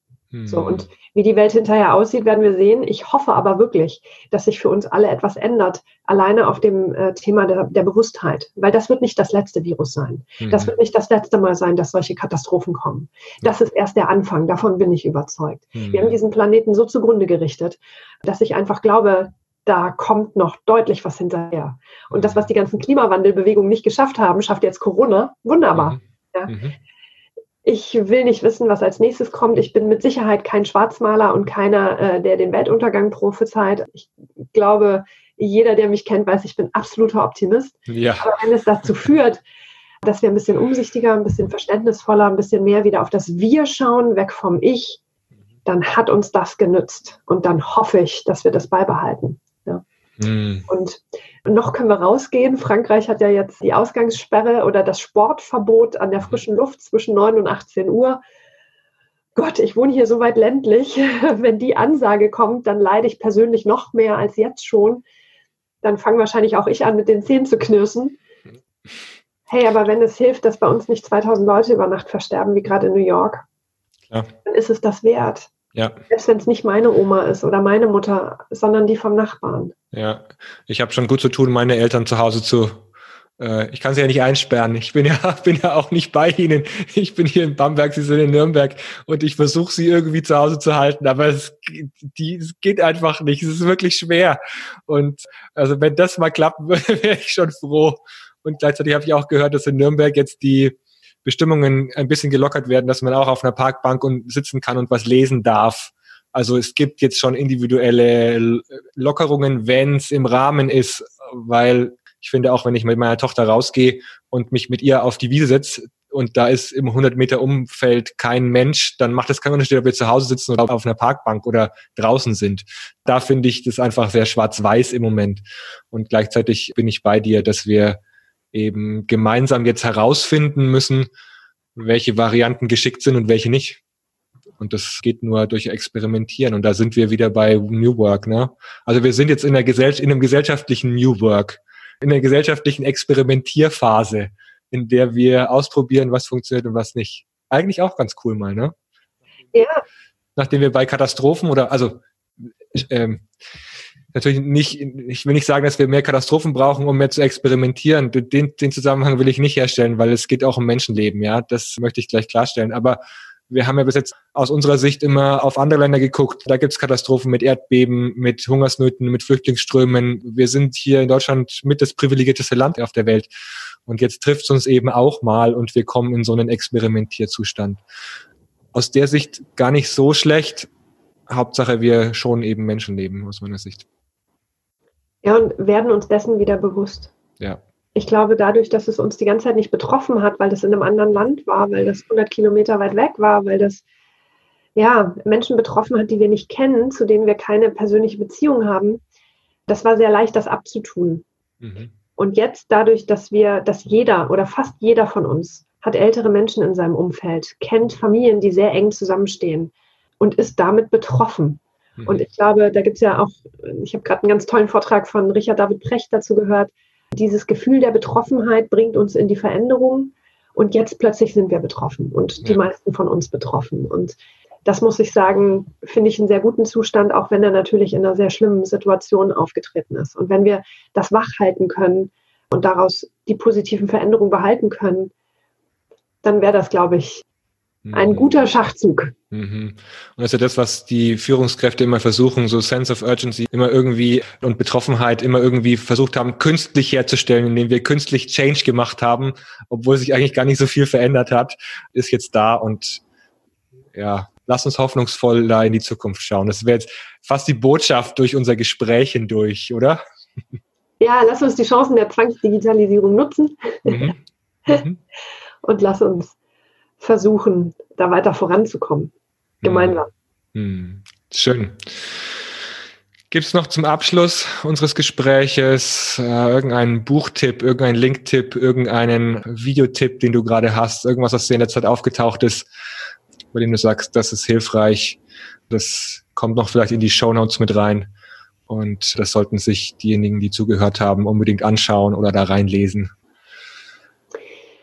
So, und wie die Welt hinterher aussieht, werden wir sehen. Ich hoffe aber wirklich, dass sich für uns alle etwas ändert, alleine auf dem äh, Thema der, der Bewusstheit. Weil das wird nicht das letzte Virus sein. Mhm. Das wird nicht das letzte Mal sein, dass solche Katastrophen kommen. Das ja. ist erst der Anfang. Davon bin ich überzeugt. Mhm. Wir haben diesen Planeten so zugrunde gerichtet, dass ich einfach glaube, da kommt noch deutlich was hinterher. Und das, was die ganzen Klimawandelbewegungen nicht geschafft haben, schafft jetzt Corona. Wunderbar. Mhm. Ja. Mhm. Ich will nicht wissen, was als nächstes kommt. Ich bin mit Sicherheit kein Schwarzmaler und keiner, der den Weltuntergang prophezeit. Ich glaube, jeder, der mich kennt, weiß, ich bin absoluter Optimist. Ja. Aber wenn es dazu führt, dass wir ein bisschen umsichtiger, ein bisschen verständnisvoller, ein bisschen mehr wieder auf das Wir schauen, weg vom Ich, dann hat uns das genützt. Und dann hoffe ich, dass wir das beibehalten. Ja. Mhm. Und noch können wir rausgehen. Frankreich hat ja jetzt die Ausgangssperre oder das Sportverbot an der frischen Luft zwischen neun und achtzehn Uhr. Gott, ich wohne hier so weit ländlich. Wenn die Ansage kommt, dann leide ich persönlich noch mehr als jetzt schon. Dann fange wahrscheinlich auch ich an, mit den Zähnen zu knirschen. Hey, aber wenn es hilft, dass bei uns nicht zweitausend Leute über Nacht versterben, wie gerade in New York, ja. dann ist es das wert. Ja. Selbst wenn es nicht meine Oma ist oder meine Mutter, sondern die vom Nachbarn. Ja, ich habe schon gut zu tun, meine Eltern zu Hause zu... Äh, ich kann sie ja nicht einsperren. Ich bin ja, bin ja auch nicht bei ihnen. Ich bin hier in Bamberg, sie sind in Nürnberg und ich versuche sie irgendwie zu Hause zu halten, aber es, die, es geht einfach nicht. Es ist wirklich schwer. Und also wenn das mal klappen würde, wäre ich schon froh. Und gleichzeitig habe ich auch gehört, dass in Nürnberg jetzt die Bestimmungen ein bisschen gelockert werden, dass man auch auf einer Parkbank und sitzen kann und was lesen darf. Also es gibt jetzt schon individuelle Lockerungen, wenn es im Rahmen ist, weil ich finde auch, wenn ich mit meiner Tochter rausgehe und mich mit ihr auf die Wiese setze und da ist im hundert Meter Umfeld kein Mensch, dann macht das keinen Unterschied, ob wir zu Hause sitzen oder auf einer Parkbank oder draußen sind. Da finde ich das einfach sehr schwarz-weiß im Moment. Und gleichzeitig bin ich bei dir, dass wir eben gemeinsam jetzt herausfinden müssen, welche Varianten geschickt sind und welche nicht. Und das geht nur durch Experimentieren. Und da sind wir wieder bei New Work, ne? Also wir sind jetzt in, der Gesell- in einem gesellschaftlichen New Work, in der gesellschaftlichen Experimentierphase, in der wir ausprobieren, was funktioniert und was nicht. Eigentlich auch ganz cool mal, ne? Ja. Nachdem wir bei Katastrophen oder, also, ähm, natürlich nicht, ich will nicht sagen, dass wir mehr Katastrophen brauchen, um mehr zu experimentieren. Den, den Zusammenhang will ich nicht herstellen, weil es geht auch um Menschenleben, ja. Das möchte ich gleich klarstellen. Aber wir haben ja bis jetzt aus unserer Sicht immer auf andere Länder geguckt. Da gibt's Katastrophen mit Erdbeben, mit Hungersnöten, mit Flüchtlingsströmen. Wir sind hier in Deutschland mit das privilegierteste Land auf der Welt. Und jetzt trifft's uns eben auch mal und wir kommen in so einen Experimentierzustand. Aus der Sicht gar nicht so schlecht. Hauptsache, wir schonen eben Menschenleben aus meiner Sicht. Ja, und werden uns dessen wieder bewusst. Ja. Ich glaube, dadurch, dass es uns die ganze Zeit nicht betroffen hat, weil das in einem anderen Land war, weil das hundert Kilometer weit weg war, weil das ja, Menschen betroffen hat, die wir nicht kennen, zu denen wir keine persönliche Beziehung haben, das war sehr leicht, das abzutun. Mhm. Und jetzt dadurch, dass wir, dass jeder oder fast jeder von uns hat ältere Menschen in seinem Umfeld, kennt Familien, die sehr eng zusammenstehen und ist damit betroffen. Und ich glaube, da gibt es ja auch, ich habe gerade einen ganz tollen Vortrag von Richard David Precht dazu gehört, dieses Gefühl der Betroffenheit bringt uns in die Veränderung und jetzt plötzlich sind wir betroffen und die ja. meisten von uns betroffen. Und das muss ich sagen, finde ich einen sehr guten Zustand, auch wenn er natürlich in einer sehr schlimmen Situation aufgetreten ist. Und wenn wir das wachhalten können und daraus die positiven Veränderungen behalten können, dann wäre das, glaube ich, ein guter Schachzug. Mhm. Und das ist ja das, was die Führungskräfte immer versuchen, so Sense of Urgency immer irgendwie und Betroffenheit immer irgendwie versucht haben, künstlich herzustellen, indem wir künstlich Change gemacht haben, obwohl sich eigentlich gar nicht so viel verändert hat, ist jetzt da und ja, lass uns hoffnungsvoll da in die Zukunft schauen. Das wäre jetzt fast die Botschaft durch unser Gespräch hindurch, oder? Ja, lass uns die Chancen der Zwangsdigitalisierung nutzen mhm. Mhm. und lass uns versuchen, da weiter voranzukommen. Gemeinsam. Hm. Schön. Gibt es noch zum Abschluss unseres Gespräches äh, irgendeinen Buchtipp, irgendeinen Linktipp, irgendeinen Videotipp, den du gerade hast, irgendwas, was dir in der Zeit aufgetaucht ist, bei dem du sagst, das ist hilfreich, das kommt noch vielleicht in die Shownotes mit rein und das sollten sich diejenigen, die zugehört haben, unbedingt anschauen oder da reinlesen?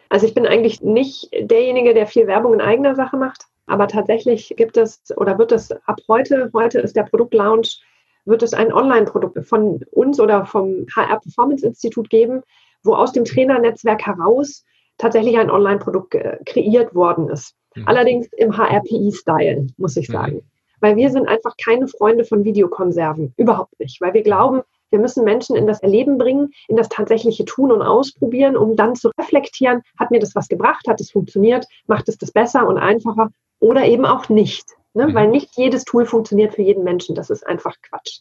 Also ich bin eigentlich nicht derjenige, der viel Werbung in eigener Sache macht. Aber tatsächlich gibt es oder wird es ab heute, heute ist der Produktlaunch, wird es ein Online-Produkt von uns oder vom H R Performance Institut geben, wo aus dem Trainernetzwerk heraus tatsächlich ein Online-Produkt kreiert worden ist. Mhm. Allerdings im H R P I-Style, muss ich sagen. Mhm. Weil wir sind einfach keine Freunde von Videokonserven, überhaupt nicht. Weil wir glauben, wir müssen Menschen in das Erleben bringen, in das tatsächliche Tun und Ausprobieren, um dann zu reflektieren, hat mir das was gebracht, hat es funktioniert, macht es das besser und einfacher oder eben auch nicht. Ne? Mhm. Weil nicht jedes Tool funktioniert für jeden Menschen, das ist einfach Quatsch.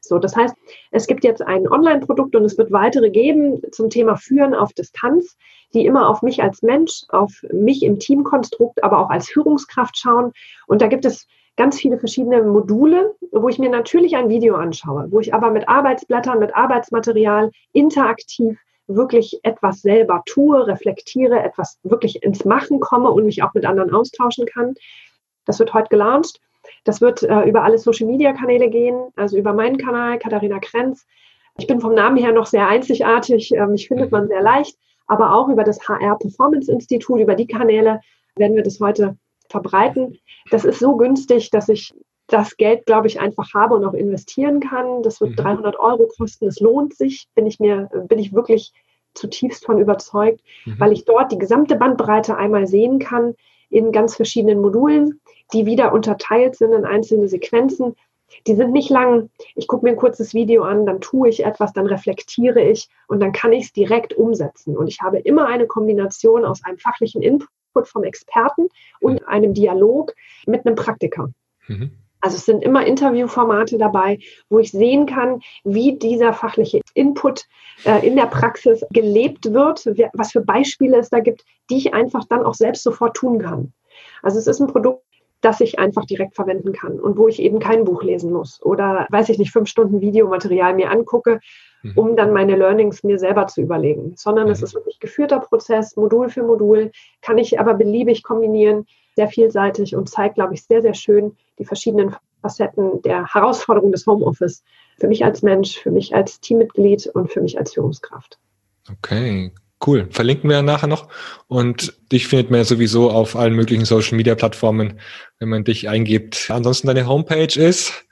So, das heißt, es gibt jetzt ein Online-Produkt und es wird weitere geben zum Thema Führen auf Distanz, die immer auf mich als Mensch, auf mich im Teamkonstrukt, aber auch als Führungskraft schauen. Und da gibt es ganz viele verschiedene Module, wo ich mir natürlich ein Video anschaue, wo ich aber mit Arbeitsblättern, mit Arbeitsmaterial interaktiv wirklich etwas selber tue, reflektiere, etwas wirklich ins Machen komme und mich auch mit anderen austauschen kann. Das wird heute gelauncht. Das wird äh, über alle Social-Media-Kanäle gehen, also über meinen Kanal, Katharina Krenz. Ich bin vom Namen her noch sehr einzigartig, äh, mich findet man sehr leicht, aber auch über das H R Performance Institut, über die Kanäle werden wir das heute verbreiten. Das ist so günstig, dass ich das Geld, glaube ich, einfach habe und auch investieren kann. Das wird dreihundert Euro kosten, es lohnt sich, bin ich mir, bin ich wirklich zutiefst von überzeugt, mhm. weil ich dort die gesamte Bandbreite einmal sehen kann, in ganz verschiedenen Modulen, die wieder unterteilt sind in einzelne Sequenzen. Die sind nicht lang. Ich gucke mir ein kurzes Video an, dann tue ich etwas, dann reflektiere ich und dann kann ich es direkt umsetzen. Und ich habe immer eine Kombination aus einem fachlichen Input vom Experten und einem Dialog mit einem Praktiker. Mhm. Also es sind immer Interviewformate dabei, wo ich sehen kann, wie dieser fachliche Input äh, in der Praxis gelebt wird, wer, was für Beispiele es da gibt, die ich einfach dann auch selbst sofort tun kann. Also es ist ein Produkt, das ich einfach direkt verwenden kann und wo ich eben kein Buch lesen muss oder, weiß ich nicht, fünf Stunden Videomaterial mir angucke, mhm. um dann meine Learnings mir selber zu überlegen. Sondern mhm. es ist wirklich geführter Prozess, Modul für Modul, kann ich aber beliebig kombinieren, sehr vielseitig und zeigt, glaube ich, sehr, sehr schön die verschiedenen Facetten der Herausforderung des Homeoffice für mich als Mensch, für mich als Teammitglied und für mich als Führungskraft. Okay, cool. Verlinken wir nachher noch. Und dich findet man ja sowieso auf allen möglichen Social-Media-Plattformen, wenn man dich eingibt. Ansonsten deine Homepage ist?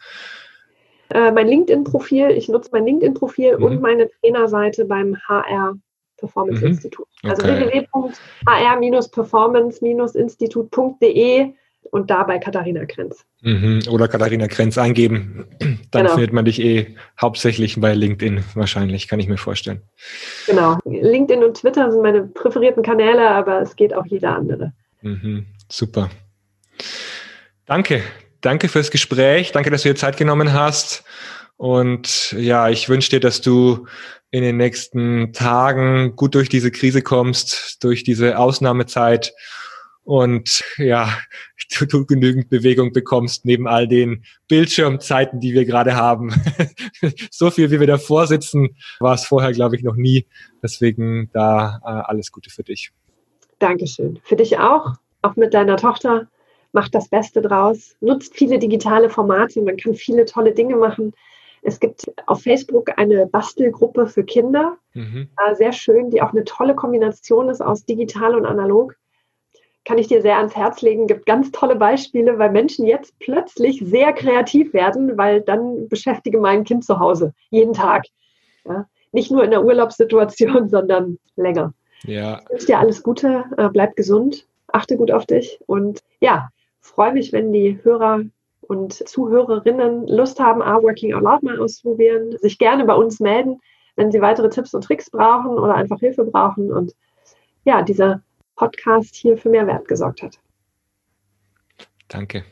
Äh, mein LinkedIn-Profil. Ich nutze mein LinkedIn-Profil mhm. und meine Trainerseite beim H R Performance mhm. Institut. Also okay. w w w punkt h r Bindestrich performance Bindestrich institut punkt d e und da bei Katharina Krenz. Mhm. Oder Katharina Krenz eingeben. Dann genau. findet man dich eh hauptsächlich bei LinkedIn wahrscheinlich, kann ich mir vorstellen. Genau. LinkedIn und Twitter sind meine präferierten Kanäle, aber es geht auch jeder andere. Mhm. Super. Danke. Danke fürs Gespräch. Danke, dass du dir Zeit genommen hast. Und ja, ich wünsche dir, dass du in den nächsten Tagen gut durch diese Krise kommst, durch diese Ausnahmezeit und ja, du genügend Bewegung bekommst neben all den Bildschirmzeiten, die wir gerade haben. So viel, wie wir davor sitzen, war es vorher, glaube ich, noch nie. Deswegen da äh, alles Gute für dich. Dankeschön. Für dich auch, auch mit deiner Tochter. Macht das Beste draus, nutzt viele digitale Formate, man kann viele tolle Dinge machen. Es gibt auf Facebook eine Bastelgruppe für Kinder, mhm. äh, sehr schön, die auch eine tolle Kombination ist aus digital und analog. Kann ich dir sehr ans Herz legen, gibt ganz tolle Beispiele, weil Menschen jetzt plötzlich sehr kreativ werden, weil dann beschäftige mein Kind zu Hause, jeden Tag. Ja? Nicht nur in der Urlaubssituation, sondern länger. Ja. Ich wünsche dir alles Gute, äh, bleib gesund, achte gut auf dich und ja, ich freue mich, wenn die Hörer und Zuhörerinnen Lust haben, A, Working Out Loud mal auszuprobieren, sich gerne bei uns melden, wenn sie weitere Tipps und Tricks brauchen oder einfach Hilfe brauchen und ja, dieser Podcast hier für Mehrwert gesorgt hat. Danke.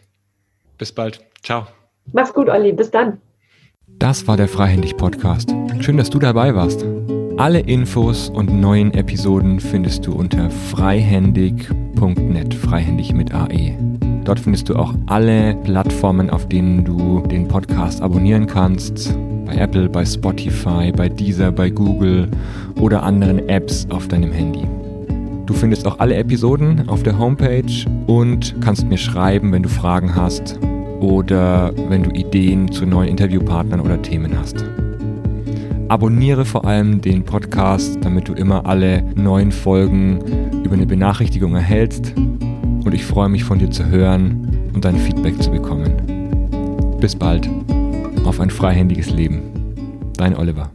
Bis bald. Ciao. Mach's gut, Olli. Bis dann. Das war der Freihändig-Podcast. Schön, dass du dabei warst. Alle Infos und neuen Episoden findest du unter freihändig punkt net, freihändig mit A E. Dort findest du auch alle Plattformen, auf denen du den Podcast abonnieren kannst. Bei Apple, bei Spotify, bei Deezer, bei Google oder anderen Apps auf deinem Handy. Du findest auch alle Episoden auf der Homepage und kannst mir schreiben, wenn du Fragen hast oder wenn du Ideen zu neuen Interviewpartnern oder Themen hast. Abonniere vor allem den Podcast, damit du immer alle neuen Folgen über eine Benachrichtigung erhältst. und ich freue mich, von dir zu hören und dein Feedback zu bekommen. Bis bald, auf ein freihändiges Leben. Dein Oliver.